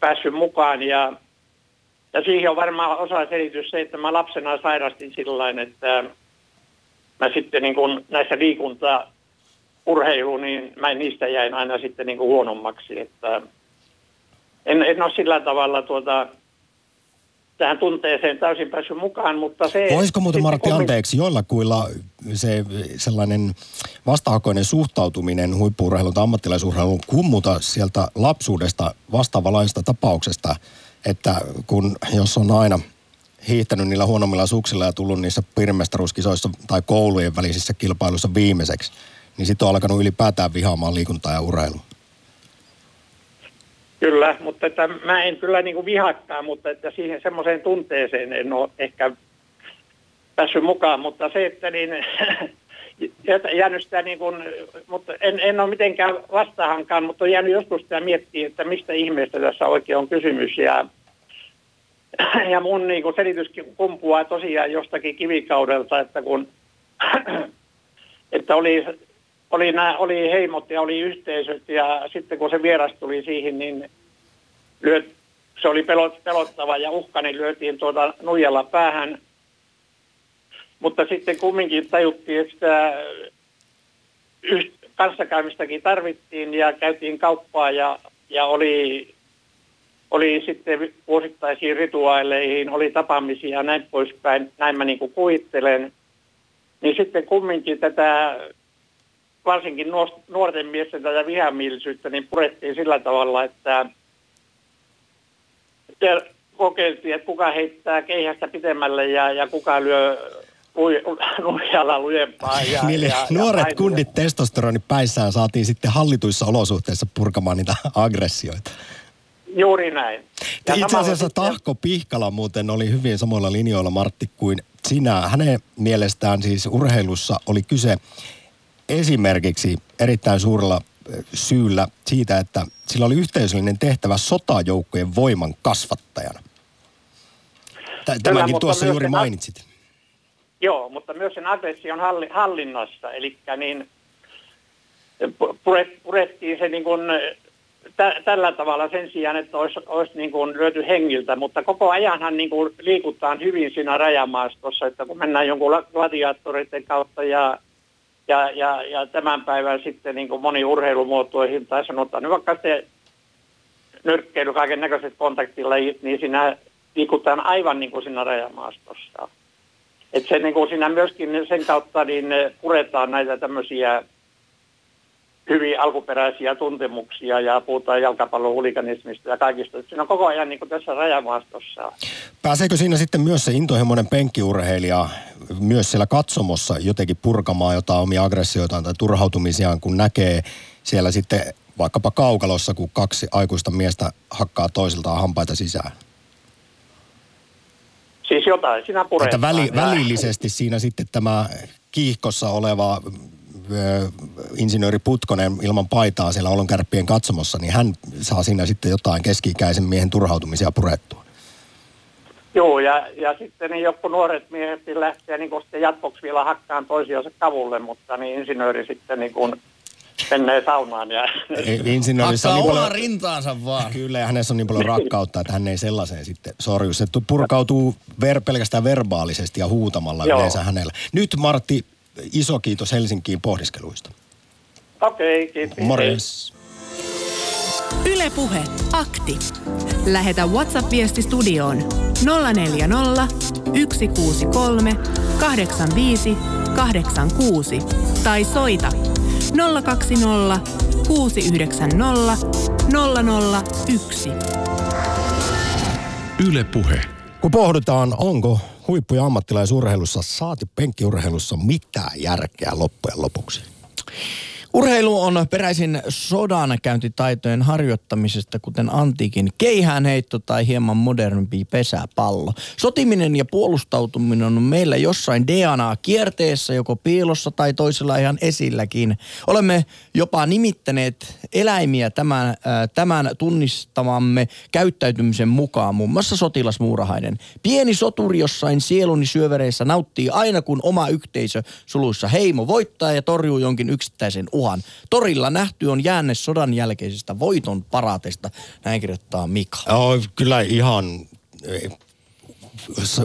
päässyt mukaan. Ja siihen on varmaan osa selitys se, että mä lapsena sairastin sillain, että mä sitten niin kuin näissä liikuntaurheiluun, niin mä niistä jäin aina sitten niin kuin huonommaksi, että en ole sillä tavalla tähän tunteeseen täysin päässyt mukaan, mutta se... Voisiko muuten, Martti, anteeksi, joillakuilla se sellainen vastahakoinen suhtautuminen huippu-urheilun tai ammattilaisurheilun kummuta sieltä lapsuudesta vastaavalaista tapauksesta, että kun jos on aina hiihtänyt niillä huonommilla suksilla ja tullut niissä piirimestaruuskisoissa tai koulujen välisissä kilpailuissa viimeiseksi, niin sitten on alkanut ylipäätään vihaamaan liikuntaa ja urheilua. Kyllä, mutta että mä en kyllä niin kuin vihakkaan, mutta että siihen semmoiseen tunteeseen en ole ehkä päässyt mukaan, mutta se, että niin jäänyt sitä niin kuin, mutta en ole mitenkään vastahankaan, mutta on jäänyt joskus sitä miettiä, että mistä ihmeestä tässä oikein on kysymys ja mun niin kuin selitys kumpuaa tosiaan jostakin kivikaudelta, että kun että oli heimot ja oli yhteisöt ja sitten kun se vieras tuli siihen, niin se oli pelottava ja uhkainen, lyötiin nuijalla päähän. Mutta sitten kumminkin tajuttiin, että sitä kanssakäymistäkin tarvittiin ja käytiin kauppaa ja oli sitten vuosittaisiin rituaaleihin, oli tapaamisia ja näin poispäin. Näin mä niin kuin kuvittelen. Niin sitten kumminkin tätä... Varsinkin nuorten miesten tätä vihamielisyyttä, niin purettiin sillä tavalla, että kokeiltiin, että kuka heittää keihästä pitemmälle ja kuka lyö nuijalla lujempaa. Nuoret kundit testosteroni päissään saatiin sitten hallituissa olosuhteissa purkamaan niitä aggressioita. Juuri näin. Ja itse asiassa Tahko Pihkala muuten oli hyvin samoilla linjoilla, Martti, kuin sinä. Hänen mielestään siis urheilussa oli kyse esimerkiksi erittäin suurella syyllä siitä, että sillä oli yhteisöllinen tehtävä sotajoukkojen voiman kasvattajana. Tämäkin tuossa juuri mainitsit. Joo, mutta myös sen aggression hallinnasta, eli niin purettiin se niin kuin tällä tavalla sen sijaan, että olisi niin kuin lyöty hengiltä, mutta koko ajanhan niin kuin liikutaan hyvin siinä rajamaastossa, että kun mennään jonkun gladiaattoreiden kautta ja tämän päivän sitten niin kuin moniin urheilumuotoihin, tai sanotaan nyt vaikka se nyrkkeily, kaiken näköiset kontaktilajit, niin siinä liikutaan aivan niin kuin siinä rajamaastossa. Että se niin kuin siinä myöskin sen kautta niin puretaan näitä tämmöisiä hyvin alkuperäisiä tuntemuksia ja puhutaan jalkapallon huliganismista ja kaikista. Siinä on koko ajan niin kuin tässä rajamaastossa. Pääseekö siinä sitten myös se intohimoinen penkkiurheilija myös siellä katsomossa jotenkin purkamaan jotain omia aggressioitaan tai turhautumisiaan, kun näkee siellä sitten vaikkapa kaukalossa, kun kaksi aikuista miestä hakkaa toisiltaan hampaita sisään? Siis jotain siinä puretaan. Välillisesti siinä sitten tämä kiihkossa oleva insinööri Putkonen ilman paitaa siellä Oulun Kärppien katsomossa, niin hän saa siinä sitten jotain keski-ikäisen miehen turhautumisia purettua. Joo, ja sitten niin joku nuoret miehet lähtee niin sitten jatkoksi vielä hakkaan toisiansa kavulle, mutta niin insinööri sitten niin kuin menee saunaan. Hakkaa niin omaa rintaansa vaan. Kyllä, ja hänessä on niin paljon rakkautta, että hän ei sellaiseen sitten sorju. Se purkautuu pelkästään verbaalisesti ja huutamalla yleensä hänellä. Nyt Martti, iso kiitos Helsinkiin pohdiskeluista. Okei, kiitos. Morjens. Yle Puhe, akti. Lähetä WhatsApp-viesti studioon 040 163 85 86 tai soita 020 690 001. Yle Puhe. Kun pohditaan, onko huippu- ja ammattilaisurheilussa saati penkkiurheilussa mitään järkeä loppujen lopuksi? Urheilu on peräisin sodankäyntitaitojen harjoittamisesta, kuten antiikin keihäänheitto tai hieman modernimpi pesäpallo. Sotiminen ja puolustautuminen on meillä jossain DNA-kierteessä, joko piilossa tai toisella ihan esilläkin. Olemme jopa nimittäneet eläimiä tämän tunnistamamme käyttäytymisen mukaan, muun muassa sotilasmuurahainen. Pieni soturi jossain sieluni syövereissä nauttii aina, kun oma yhteisö suluissa heimo voittaa ja torjuu jonkin yksittäisen uhan. Torilla nähty on jäänne sodan jälkeisestä voiton paraatesta, näin kirjoittaa Mika. Kyllä ihan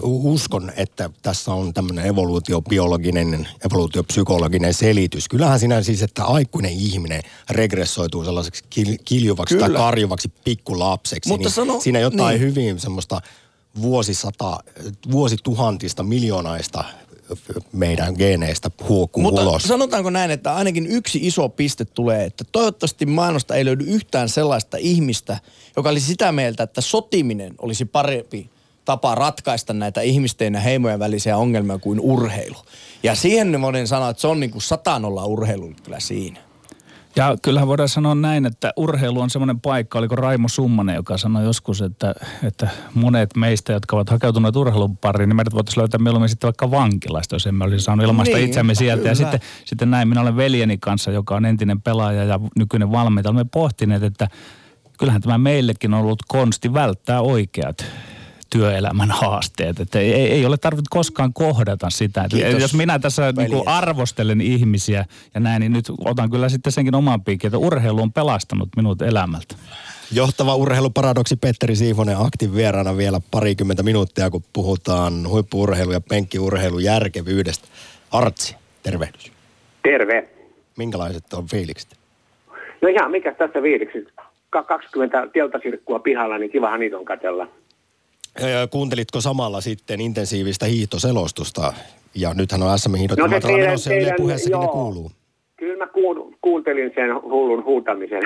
uskon, että tässä on tämmöinen evoluutiobiologinen, evoluutiopsykologinen selitys. Kyllähän siinä siis, että aikuinen ihminen regressoituu sellaiseksi kiljuvaksi tai karjuvaksi pikkulapseksi. Mutta niin siinä jotain niin hyvin semmoista vuosituhantista, miljoonaista meidän geeneistä huokuu ulos. Mutta sanotaanko näin, että ainakin yksi iso piste tulee, että toivottavasti maailmasta ei löydy yhtään sellaista ihmistä, joka olisi sitä mieltä, että sotiminen olisi parempi tapa ratkaista näitä ihmisten ja heimojen välisiä ongelmia kuin urheilu. Ja siihen voin sanoa, että se on niin kuin 100-0 urheilu kyllä siinä. Ja kyllähän voidaan sanoa näin, että urheilu on semmoinen paikka, oliko Raimo Summanen, joka sanoi joskus, että monet meistä, jotka ovat hakeutuneet urheilun pariin, niin meidät voitaisiin löytää mieluummin sitten vaikka vankilasta, jos emme olisi saanut ilmaista itsemme sieltä. Kyllä. Ja sitten näin, minä olen veljeni kanssa, joka on entinen pelaaja ja nykyinen valmentaja. Olemme pohtineet, että kyllähän tämä meillekin on ollut konsti välttää oikeat työelämän haasteet. Että ei ole tarvinnut koskaan kohdata sitä. Jos minä tässä niinku arvostelen ihmisiä ja näin, niin nyt otan kyllä sitten senkin oman piikin, että urheilu on pelastanut minut elämältä. Johtava urheiluparadoksi Petteri Sihvonen aktin vieraana vielä parikymmentä minuuttia, kun puhutaan huippu-urheilu ja penkkiurheilun järkevyydestä. Artsi, tervehdys. Terve. Minkälaiset on fiilikset? No ihan, mikä tässä fiilikset? 20 teltasirkkua pihalla, niin kivahan niitä on katsella. Kuuntelitko samalla sitten intensiivistä hiihtoselostusta? Ja nythän on SM-hiihdot, no, Matraan menossa, ja puheessakin ne kuuluu. Kyllä mä kuuntelin sen hullun huutamisen.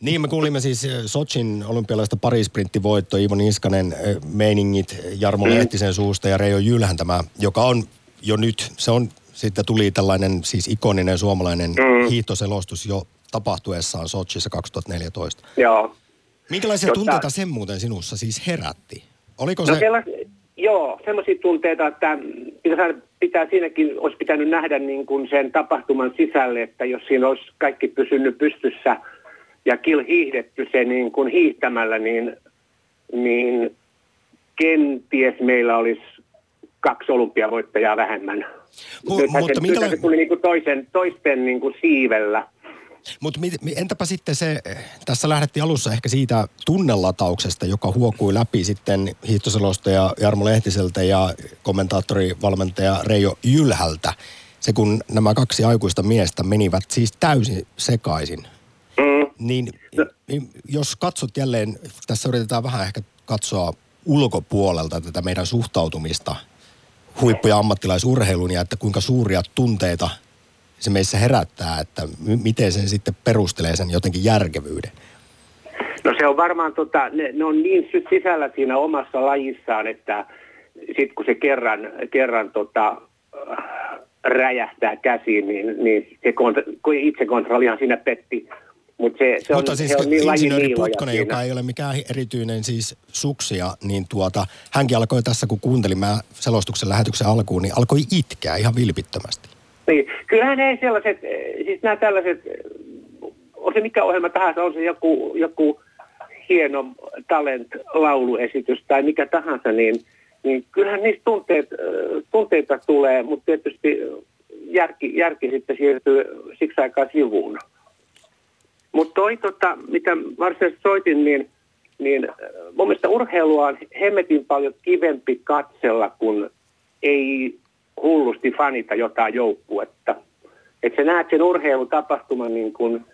Niin, me kuulimme siis Sotsin olympialaista parisprinttivoitto, Iivo Niskanen meiningit Jarmo Lehtisen suusta ja Reijo Jylhän tämä, joka on jo nyt. Se on, siitä tuli tällainen siis ikoninen suomalainen hiihtoselostus jo tapahtuessaan Sochissa 2014. Joo. Minkälaisia tunteita sen muuten sinussa siis herätti? Oliko se... Joo, semmoisia tunteita, että pitää siinäkin, olisi pitänyt nähdä niin kuin sen tapahtuman sisälle, että jos siinä olisi kaikki pysynyt pystyssä ja hiihdetty se niin kuin hiihtämällä, niin kenties meillä olisi 2 olympiavoittajaa vähemmän. Mutta minkälainen... se tuli niin kuin toisten niin kuin siivellä. Mutta entäpä sitten se, tässä lähdettiin alussa ehkä siitä tunnelatauksesta, joka huokui läpi sitten hiihtoselostaja Jarmo Lehtiseltä ja kommentaattorivalmentaja Reijo Jylhältä. Se kun nämä 2 aikuista miestä menivät siis täysin sekaisin. Niin jos katsot jälleen, tässä yritetään vähän ehkä katsoa ulkopuolelta tätä meidän suhtautumista huippu- ja ammattilaisurheiluun ja että kuinka suuria tunteita se meissä herättää, että miten sen sitten perustelee sen jotenkin järkevyyden? No se on varmaan, ne on niin sisällä siinä omassa lajissaan, että sitten kun se kerran räjähtää käsiin, niin se itsekontrollihan siinä petti. Mutta siis insinööri Putkonen, joka ei ole mikään erityinen siis suksia, niin hänkin alkoi tässä, kun kuuntelin mä selostuksen lähetyksen alkuun, niin alkoi itkeä ihan vilpittömästi. Niin. Kyllähän ei sellaiset, siis nämä tällaiset, on se mikä ohjelma tahansa, on se joku hieno talent-lauluesitys tai mikä tahansa, niin kyllähän niistä tunteita tulee, mutta tietysti järki sitten siirtyy siksi aikaa sivuun. Mutta mitä varsinaisesti soitin, niin mun mielestä urheilua on hemmetin paljon kivempi katsella, kun ei... hullusti fanita jotain joukkuetta. Että sä näet sen urheilutapahtuman niin kuin,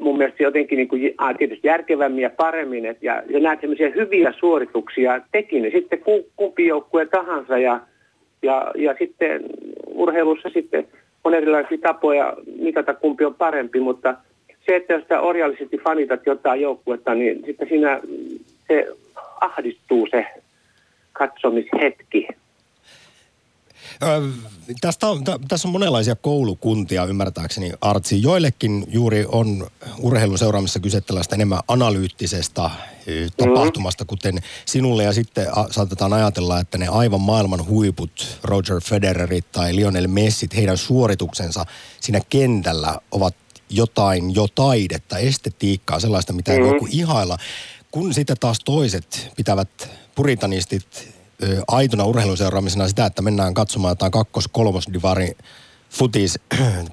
mun mielestä jotenkin niin kuin, tietysti järkevämmin ja paremmin. Ja sä näet semmoisia hyviä suorituksia, teki ne sitten kumpi joukkue tahansa. Ja sitten urheilussa sitten on erilaisia tapoja mitata kumpi on parempi, mutta se, että jos sä orjallisesti fanitat jotain joukkuetta, niin sitten siinä se ahdistuu se katsomishetki. Tässä on monenlaisia koulukuntia ymmärtääkseni, Artsi. Joillekin juuri on urheilun seuraamassa kyse tällaista enemmän analyyttisestä tapahtumasta, kuten sinulle. Ja sitten saatetaan ajatella, että ne aivan maailman huiput, Roger Federerit tai Lionel Messit, heidän suorituksensa siinä kentällä ovat jotain jo taidetta, estetiikkaa, sellaista, mitä ei voi kuin ihailla. Kun sitten taas toiset pitävät puritanistit aitona urheiluseuraamisena sitä, että mennään katsomaan jotain 2-3-divarin futis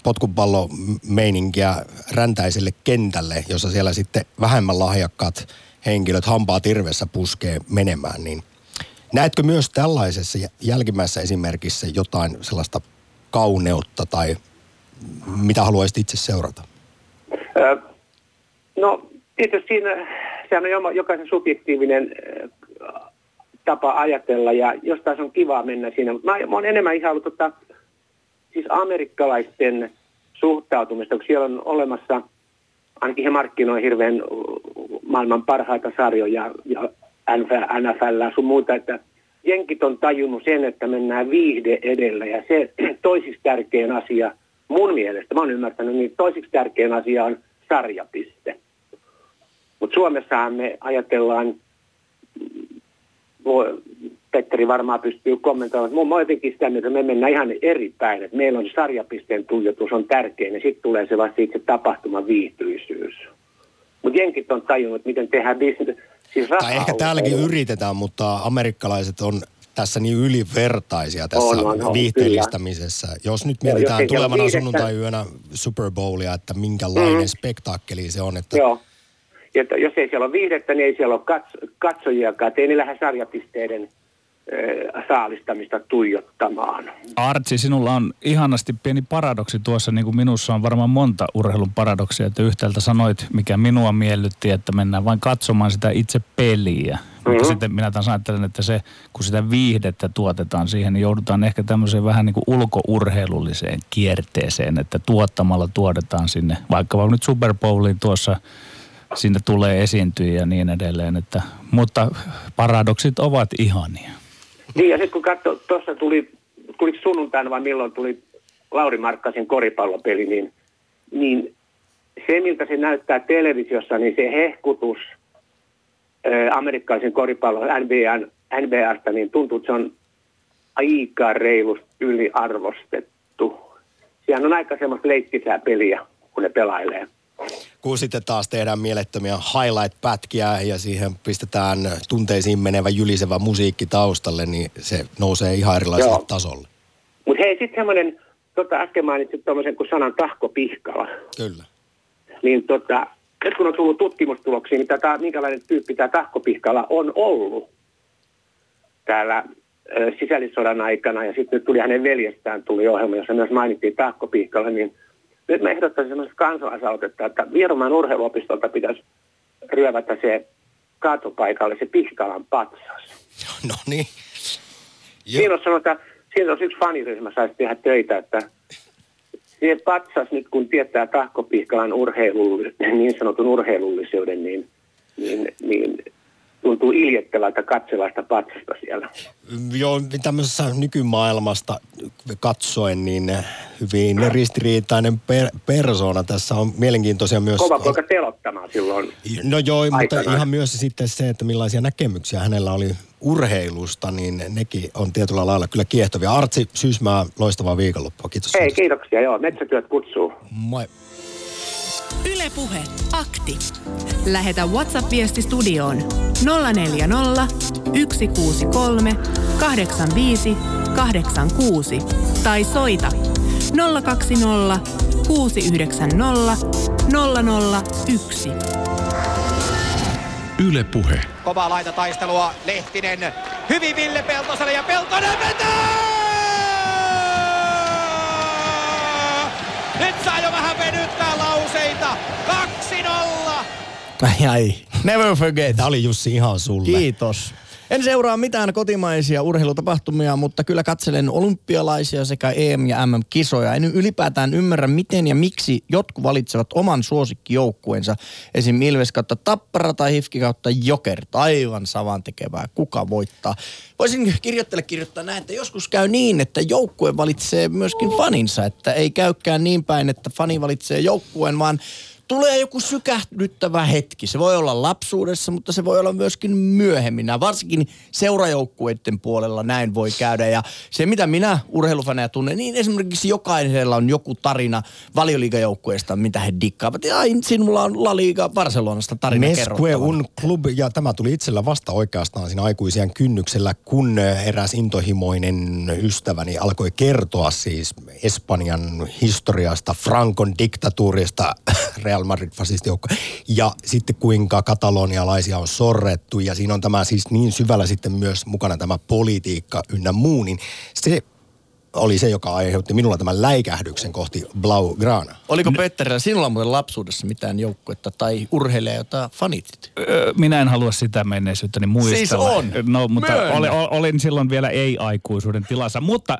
potkupallomeininkiä räntäiselle kentälle, jossa siellä sitten vähemmän lahjakkaat henkilöt hampaat irvessä puskee menemään. Niin näetkö myös tällaisessa jälkimmäisessä esimerkissä jotain sellaista kauneutta tai mitä haluaisit itse seurata? No tietysti sehän on jokaisen subjektiivinen tapa ajatella ja jostain se on kivaa mennä siinä. Mutta mä oon enemmän ihaillut siis amerikkalaisten suhtautumista, kun siellä on olemassa, ainakin he markkinoi hirveän maailman parhaita sarjoja ja NFL sun muuta, että jenkit on tajunnut sen, että mennään viihde edellä ja se toisiksi tärkein asia, mun mielestä, mä oon ymmärtänyt, niin toisiksi tärkein asia on sarjapiste. Mutta Suomessahan me ajatellaan, Petteri varmaan pystyy kommentoimaan, mutta mä oon jotenkin sitä, että me mennään ihan eri päin, että meillä on sarjapisteen tuijotus on tärkein ja sitten tulee se vasta itse tapahtuman viihtyisyys. Mutta jenkit on tajunnut, miten tehdään business. Siis tai ehkä täälläkin yritetään, mutta amerikkalaiset on tässä niin ylivertaisia tässä viihteellistämisessä. Jos nyt mietitään tulevana sunnuntai-yönä Super Bowlia, että minkälainen spektaakkeli se on, että... Joo. Ja jos ei siellä ole viihdettä, niin ei siellä ole katsojiakaan, että ei ne lähde sarjapisteiden saalistamista tuijottamaan. Artsi, sinulla on ihanasti pieni paradoksi tuossa, niin kuin minussa on varmaan monta urheilun paradoksia, että yhtäältä sanoit, mikä minua miellytti, että mennään vain katsomaan sitä itse peliä. Mm-hmm. Mutta sitten minä taas ajattelen, että se, kun sitä viihdettä tuotetaan siihen, niin joudutaan ehkä tämmöiseen vähän niin kuin ulkourheilulliseen kierteeseen, että tuottamalla tuodetaan sinne, vaikka nyt Super Bowliin tuossa, sinne tulee esiintyjä ja niin edelleen, mutta paradoksit ovat ihania. Niin, ja sitten kun katsoi, tuossa tuli sunnuntaina vai milloin tuli Lauri Markkasen koripallopeli, niin se, miltä se näyttää televisiossa, niin se hehkutus amerikkalaisen koripallon NBA:sta, niin tuntuu, että se on aika reilusti yliarvostettu. Sehän on aika semmoista leikkisää peliä, kun ne pelailee. Kun sitten taas tehdään mielettömiä highlight-pätkiä ja siihen pistetään tunteisiin menevä jylisevä musiikki taustalle, niin se nousee ihan erilaiselle tasolle. Mutta hei, sitten semmoinen, äsken mainitsit tuommoisen kuin sanan Tahko Pihkala. Kyllä. Niin nyt kun on tullut tutkimustuloksia, niin minkälainen tyyppi tämä Tahko Pihkala on ollut täällä sisällissodan aikana, ja sitten tuli hänen veljestään tuli ohjelma, jossa myös mainittiin Tahko Pihkala, niin nyt mä ehdottaisin semmoista kansalaisaloitetta, että Vierumaan urheiluopistolta pitäisi ryövätä se kaatopaikalle se Pihkalan patsas. No niin. Siinä on sanota, siinä olisi yksi faniryhmä saisi tehdä töitä, että se patsas nyt kun tietää Tahko Pihkalan niin sanotun urheilullisuuden, niin tuntuu iljettävältä katselaista patsasta siellä. Joo, tämmöisessä nykymaailmasta katsoen niin hyvin ristiriitainen persona. Tässä on mielenkiintoisia myös... Kova poika pelottamaan silloin. No joo, aikanaan. Mutta ihan myös sitten se, että millaisia näkemyksiä hänellä oli urheilusta, niin nekin on tietyllä lailla kyllä kiehtovia. Artsi Syysmää, loistavaa viikonloppua. Kiitos. Hei, kiitoksia. Joo, metsätyöt kutsuu. Moi. Yle Puhe, akti. Lähetä WhatsApp-viesti studioon 040 163 85 86 tai soita 020 690 001. Yle Puhe. Kovaa laitataistelua, Lehtinen. Hyvin Ville Peltoselle ja Peltonen vetää! Nyt saa jo vähän venyttää lauseita. 2-0. Ai, never forget. Tämä oli Jussi ihan sulle. Kiitos. En seuraa mitään kotimaisia urheilutapahtumia, mutta kyllä katselen olympialaisia sekä EM- ja MM-kisoja. En ylipäätään ymmärrä, miten ja miksi jotkut valitsevat oman suosikkijoukkueensa. Esim. Ilves kautta Tappara tai HIFK kautta Jokerit. Aivan samantekevää. Kuka voittaa? Voisin kirjoittaa näin, että joskus käy niin, että joukkue valitsee myöskin faninsa. Että ei käykään niin päin, että fani valitsee joukkueen, vaan... Tulee joku sykähdyttävä hetki. Se voi olla lapsuudessa, mutta se voi olla myöskin myöhemmin. Varsinkin seurajoukkueiden puolella näin voi käydä. Ja se, mitä minä urheilufaneja tunnen, niin esimerkiksi jokaisella on joku tarina valioliigajoukkueesta, mitä he dikkaavat. Ja sinulla on La Liga Barcelonasta tarina kerrottavana. Mesque un club, ja tämä tuli itsellä vasta oikeastaan siinä aikuisien kynnyksellä, kun eräs intohimoinen ystäväni alkoi kertoa siis Espanjan historiasta, Frankon diktatuurista, Real Madrid-fasistijoukko. Ja sitten kuinka katalonialaisia on sorrettu ja siinä on tämä siis niin syvällä sitten myös mukana tämä politiikka ynnä muu, niin se oli se, joka aiheutti minulla tämän läikähdyksen kohti Blaugrana. Oliko Petterillä sinulla muuten lapsuudessa mitään joukkuetta tai urheilijaa, jota fanitit? Minä en halua sitä menneisyyttäni muistella. Siis on! No, mutta olin silloin vielä ei-aikuisuuden tilassa. Mutta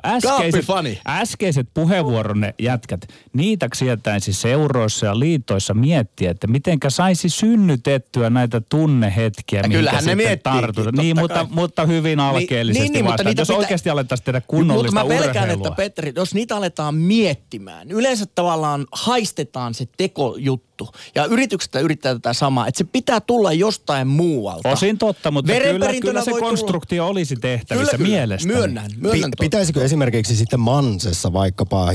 äskeiset puheenvuoronne jätkät, niitä sieltäisi seuroissa ja liitoissa miettiä, että mitenkä saisi synnytettyä näitä tunnehetkiä, mihinkä sitten tartutaan. Niin, mutta hyvin alkeellisesti vastaan. Jos oikeasti alettaisiin tehdä kunnollista urheilua. Että Petteri, jos niitä aletaan miettimään, yleensä tavallaan haistetaan se tekojuttu. Ja yrityksestä yrittää tätä samaa, että se pitää tulla jostain muualta. Osin totta, mutta kyllä se konstruktio tulla... olisi tehtävissä mielestäni. Myönnän. Pitäisikö esimerkiksi sitten Mansessa vaikkapa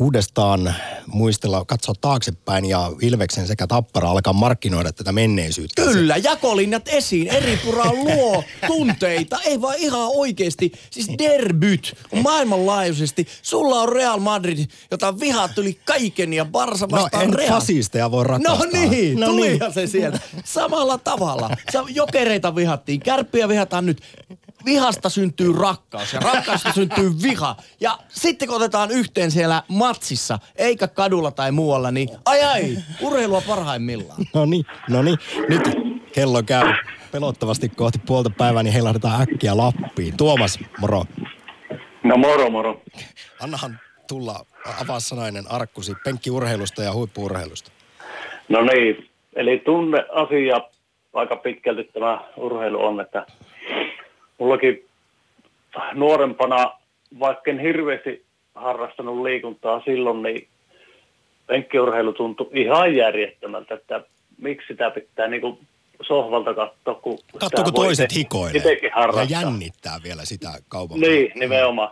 uudestaan muistella, katsoa taaksepäin ja Ilveksen sekä Tappara alkaa markkinoida tätä menneisyyttä? Kyllä, jakolinjat esiin, eri pura luo tunteita, ei vaan ihan oikeasti. Siis derbyt, maailmanlaajuisesti. Sulla on Real Madrid, jota vihat yli kaiken ja Barsa vastaan Real. No en fasisteja voi rakastaa. No niin, tulihan se sieltä. Samalla tavalla. Jokereita vihattiin, Kärppiä vihataan nyt. Vihasta syntyy rakkaus ja rakkaasta syntyy viha. Ja sitten kun otetaan yhteen siellä matsissa, eikä kadulla tai muualla, niin ai, urheilua parhaimmillaan. No niin. Nyt kello käy pelottavasti kohti puolta päivää, niin heilahdetaan äkkiä Lappiin. Tuomas, moro. No moro. Annahan tulla avasanainen arkkusi penkkiurheilusta ja huippu-urheilusta. No niin, eli tunne asia aika pitkälti tämä urheilu on, että mullakin nuorempana, vaikka en hirveästi harrastanut liikuntaa silloin, niin penkkiurheilu tuntui ihan järjettömältä, että miksi sitä pitää niinku sohvalta katsoa, kun toiset hikoilee ja jännittää vielä sitä kaupan. Niin, nimenomaan.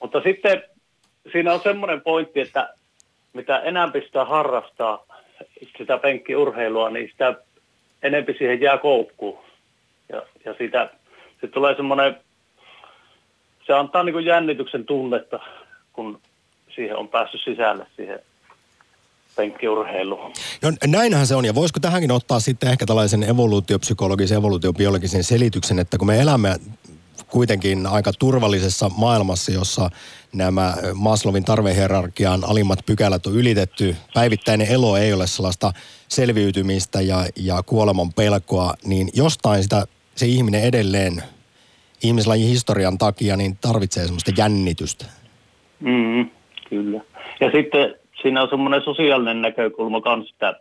Mutta sitten siinä on semmoinen pointti, että mitä enemmän sitä harrastaa sitä penkkiurheilua, niin sitä enempi siihen jää koukkuun. Ja siitä sit tulee semmoinen, se antaa niinku jännityksen tunnetta, kun siihen on päässyt sisälle siihen penkkiurheiluun. No näinhän se on, ja voisiko tähänkin ottaa sitten ehkä tällaisen evoluutiopsykologisen, evoluutiobiologisen selityksen, että kun me elämme kuitenkin aika turvallisessa maailmassa, jossa nämä Maslowin tarvehierarkian alimmat pykälät on ylitetty, päivittäinen elo ei ole sellaista selviytymistä ja kuoleman pelkoa, niin jostain sitä se ihminen edelleen ihmislajin historian takia niin tarvitsee semmoista jännitystä. Kyllä. Ja sitten siinä on semmoinen sosiaalinen näkökulma kanssa, että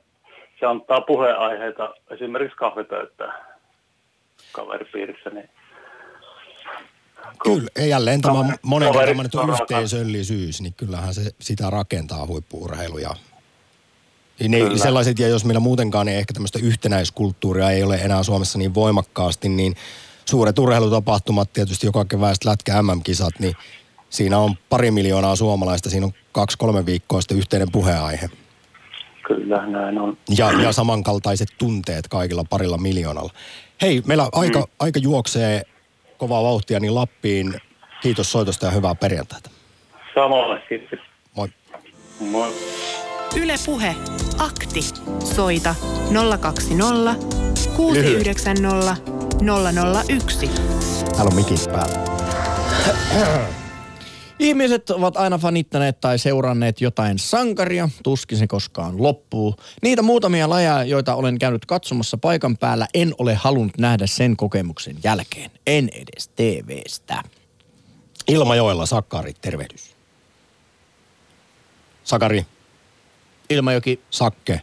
se antaa puheenaiheita esimerkiksi kahvipöytään kaveripiirissä. Niin kyllä, ja jälleen tämä monen tämmöinen yhteisöllisyys, niin kyllähän se sitä rakentaa huippu-urheilu. Ja sellaiset, ja jos meillä muutenkaan niin ehkä tämmöistä yhtenäiskulttuuria ei ole enää Suomessa niin voimakkaasti, niin suuret urheilutapahtumat, tietysti joka keväistä lätkä MM-kisat, niin siinä on 2 miljoonaa suomalaista, siinä on 2-3 viikkoa sitten yhteinen puheenaihe. Kyllä, näin on. Ja samankaltaiset tunteet kaikilla 2 miljoonalla. Hei, meillä aika juoksee kovaa vauhtia niin Lappiin. Kiitos soitosta ja hyvää perjantaita. Samoin, kiitos. Moi. Moi. Yle Puhe. Akti. Soita 020 690 001. Täällä on mikit päällä. Ihmiset ovat aina fanittaneet tai seuranneet jotain sankaria, tuskin se koskaan loppuu. Niitä muutamia lajeja, joita olen käynyt katsomassa paikan päällä, en ole halunnut nähdä sen kokemuksen jälkeen. En edes TV:stä. Ilmajoella Sakari, tervehdys. Sakari. Ilmajoki. Sakke.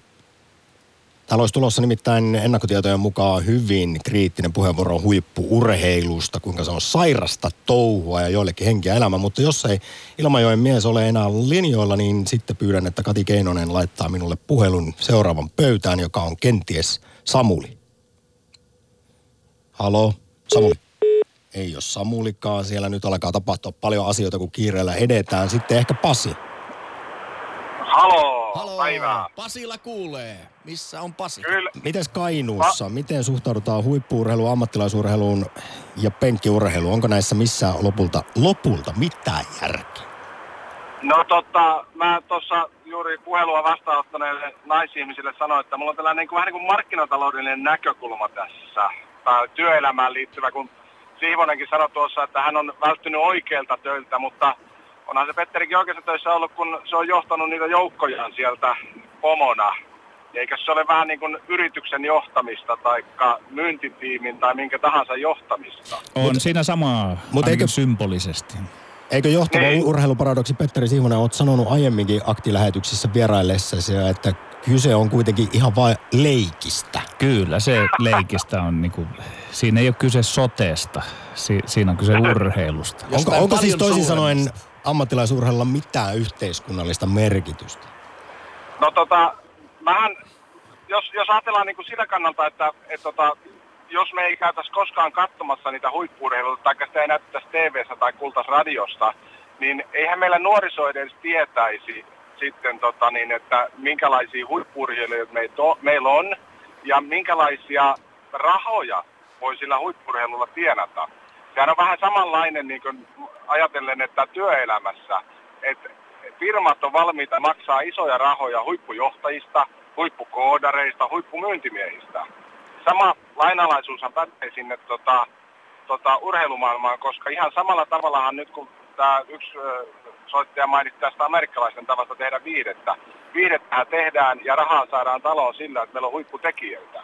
Täällä olisi tulossa nimittäin ennakkotietojen mukaan hyvin kriittinen puheenvuoro huippu-urheilusta, kuinka se on sairasta touhua ja joillekin henkiä elämä. Mutta jos ei Ilmajoen mies ole enää linjoilla, niin sitten pyydän, että Kati Keinonen laittaa minulle puhelun seuraavan pöytään, joka on kenties Samuli. Halo, Samuli. Ei ole Samulikaan. Siellä nyt alkaa tapahtua paljon asioita, kun kiireellä edetään. Sitten ehkä Pasi. Halo, päivää. Pasilla kuulee. Missä on Pasi? Kyllä. Mites Kainuussa? Miten suhtaudutaan huippu-urheiluun, ammattilaisurheiluun ja penkkiurheiluun? Onko näissä missään lopulta mitään järkeä? No mä tuossa juuri puhelua vastaanottaneille naisihmisille sanoin, että mulla on tällainen vähän niin kuin markkinataloudellinen näkökulma tässä. Tai työelämään liittyvä, kun Sihvonenkin sanoi tuossa, että hän on välttynyt oikeilta töiltä, mutta onhan se Petterikin oikeassa töissä ollut, kun se on johtanut niitä joukkojaan sieltä pomona. Eikä se ole vähän niin kuin yrityksen johtamista tai myyntitiimin tai minkä tahansa johtamista. On siinä samaa, ainakin symbolisesti. Eikö johtava urheiluparadoksi Petteri Sihvonen, olet sanonut aiemminkin aktilähetyksissä vieraillessasi, että kyse on kuitenkin ihan vain leikistä. Kyllä, se leikistä on niinku, siinä ei ole kyse soteesta, siinä on kyse urheilusta. Onko siis toisin sanoen ammattilaisurheilulla mitään yhteiskunnallista merkitystä? No mähän, jos ajatellaan niin kuin sillä kannalta, että jos me ei käytäisi koskaan katsomassa niitä huippu-urheiluita, tai sitä ei näyttäisi TV:ssä tai kuultaisi radiosta, niin eihän meillä nuoriso edes tietäisi sitten, että minkälaisia huippu-urheilijoita meillä on, ja minkälaisia rahoja voi sillä huippu-urheilulla tienata. Sehän on vähän samanlainen, niin kuin ajatellen, että työelämässä, että firmat on valmiita maksaa isoja rahoja huippujohtajista, huippukoodareista, huippumyyntimiehistä. Sama lainalaisuushan pätee sinne urheilumaailmaan, koska ihan samalla tavallahan nyt, kun tämä yksi soittaja mainitsi tästä amerikkalaisten tavasta tehdä viihdettä. Viihdettähän tehdään ja rahaa saadaan taloon sillä, että meillä on huipputekijöitä.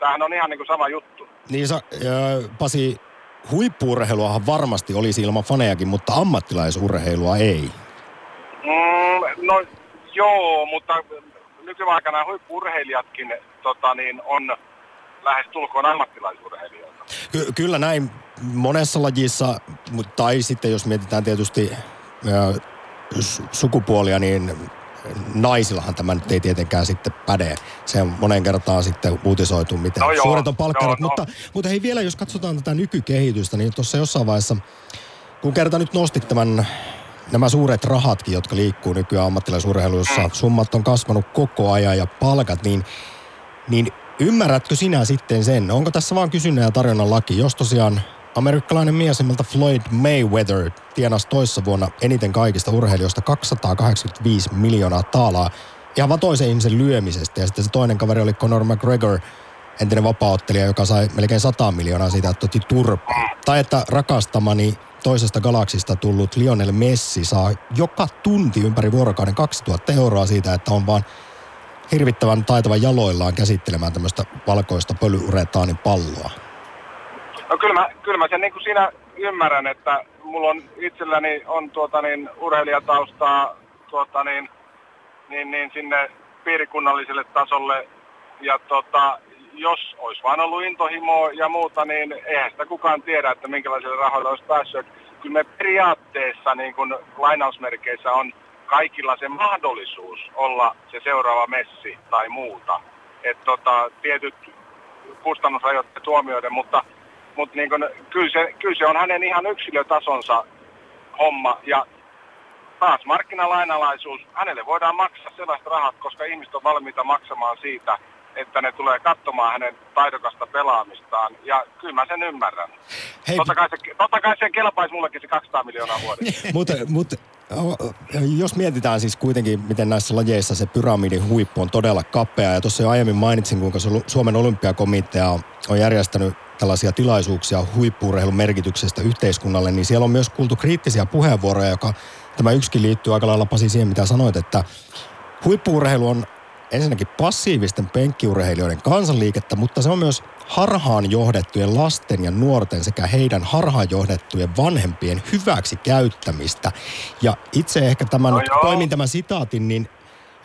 Tämähän on ihan niin kuin sama juttu. Niin Pasi, huippu-urheiluahan varmasti olisi ilman fanejakin, mutta ammattilaisurheilua ei. No joo, mutta nykyaikana huippu-urheilijatkin on lähes tulkoon ammattilaisurheilijoita. Kyllä näin monessa lajissa, tai sitten jos mietitään tietysti sukupuolia, niin naisillahan tämä nyt ei tietenkään sitten päde. Se on monen kertaan sitten uutisoitu, miten no suuret on palkkarat. Mutta hei vielä, jos katsotaan tätä nykykehitystä, niin tuossa jossain vaiheessa, kun kerta nyt nostit tämän, nämä suuret rahatkin, jotka liikkuu nykyään ammattilaisurheilussa, summat on kasvanut koko ajan ja palkat, niin ymmärrätkö sinä sitten sen? Onko tässä vaan kysynnän ja tarjonnan laki, jos tosiaan amerikkalainen mies nimeltä Floyd Mayweather tienasi toissa vuonna eniten kaikista urheilijoista 285 miljoonaa taalaa ihan vaan toisen ihmisen lyömisestä. Ja sitten se toinen kaveri oli Conor McGregor, entinen vapaaottelija, joka sai melkein 100 miljoonaa siitä, että otti turpaa. Tai että rakastamani toisesta galaksista tullut Lionel Messi saa joka tunti ympäri vuorokauden 2000 € siitä, että on vaan hirvittävän taitavan jaloillaan käsittelemään tämmöistä valkoista pölyuretaanin palloa. No kyllä mä sen niin kuin sinä ymmärrän, että mulla on itselläni on urheilijataustaa niin sinne piirikunnalliselle tasolle ja jos olisi vaan ollut intohimoa ja muuta, niin eihän sitä kukaan tiedä, että minkälaisilla rahoilla olisi päässyt. Kyllä me periaatteessa niin kuin lainausmerkeissä on kaikilla se mahdollisuus olla se seuraava Messi tai muuta. Että tietyt kustannusrajoitteet huomioiden, mutta niin kun, kyllä se on hänen ihan yksilötasonsa homma. Ja taas markkinalainalaisuus, hänelle voidaan maksaa sellaiset rahat, koska ihmiset on valmiita maksamaan siitä, että ne tulee katsomaan hänen taidokasta pelaamistaan. Ja kyllä mä sen ymmärrän. Hei. Totta kai se kelpaisi mullekin se 200 miljoonaa vuodessa. Mutta jos mietitään siis kuitenkin, miten näissä lajeissa se pyramidin huippu on todella kapea. Ja tuossa jo aiemmin mainitsin, kuinka Suomen olympiakomitea on järjestänyt tällaisia tilaisuuksia huippu-urheilun merkityksestä yhteiskunnalle, niin siellä on myös kuultu kriittisiä puheenvuoroja, joka tämä yksikin liittyy aika lailla Pasi siihen, mitä sanoit, että huippu-urheilu on ensinnäkin passiivisten penkkiurheilijoiden kansanliikettä, mutta se on myös harhaan johdettujen lasten ja nuorten sekä heidän harhaan johdettujen vanhempien hyväksi käyttämistä. Ja itse ehkä poimin tämän sitaatin, niin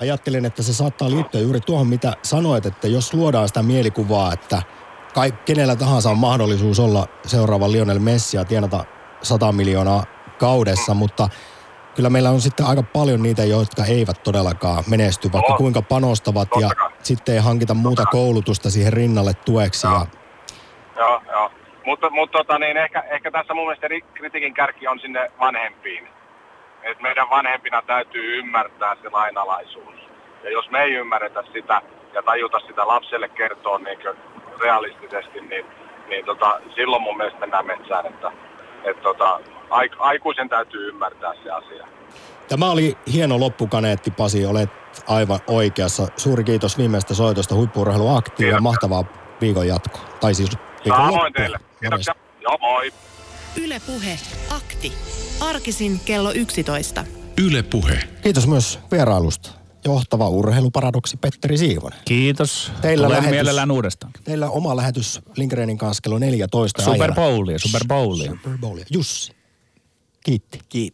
ajattelin, että se saattaa liittyä juuri tuohon, mitä sanoit, että jos luodaan sitä mielikuvaa, että kenellä tahansa on mahdollisuus olla seuraava Lionel Messi ja tienata 100 miljoonaa kaudessa, mutta kyllä meillä on sitten aika paljon niitä, jotka eivät todellakaan menesty, vaikka kuinka panostavat ja sitten ei hankita muuta koulutusta siihen rinnalle tueksi. Joo. Mutta ehkä tässä mun mielestä kritiikin kärki on sinne vanhempiin. Et meidän vanhempina täytyy ymmärtää se lainalaisuus. Ja jos me ei ymmärretä sitä ja tajuta sitä lapselle kertoa niin realistisesti, niin silloin mun mielestä mennään metsään, että aikuisen täytyy ymmärtää se asia. Tämä oli hieno loppukaneetti, Pasi. Olet aivan oikeassa. Suuri kiitos viimeistä soitosta. Huippu-urheilu aktiivia ja mahtavaa viikon jatkoa. Tai siis viikon loppuun. Teille. Kiitoksia. Joo, moi. Yle Puhe. Akti. Arkisin kello 11. Yle Puhe. Kiitos myös vierailusta. Johtava urheiluparadoksi Petteri Sihvonen. Kiitos. Tulen mielellään uudestaan. Teillä oma lähetys Lindgrenin kanssa kello 14. Super Bowlia. Jussi. Kiitti. Kiitos.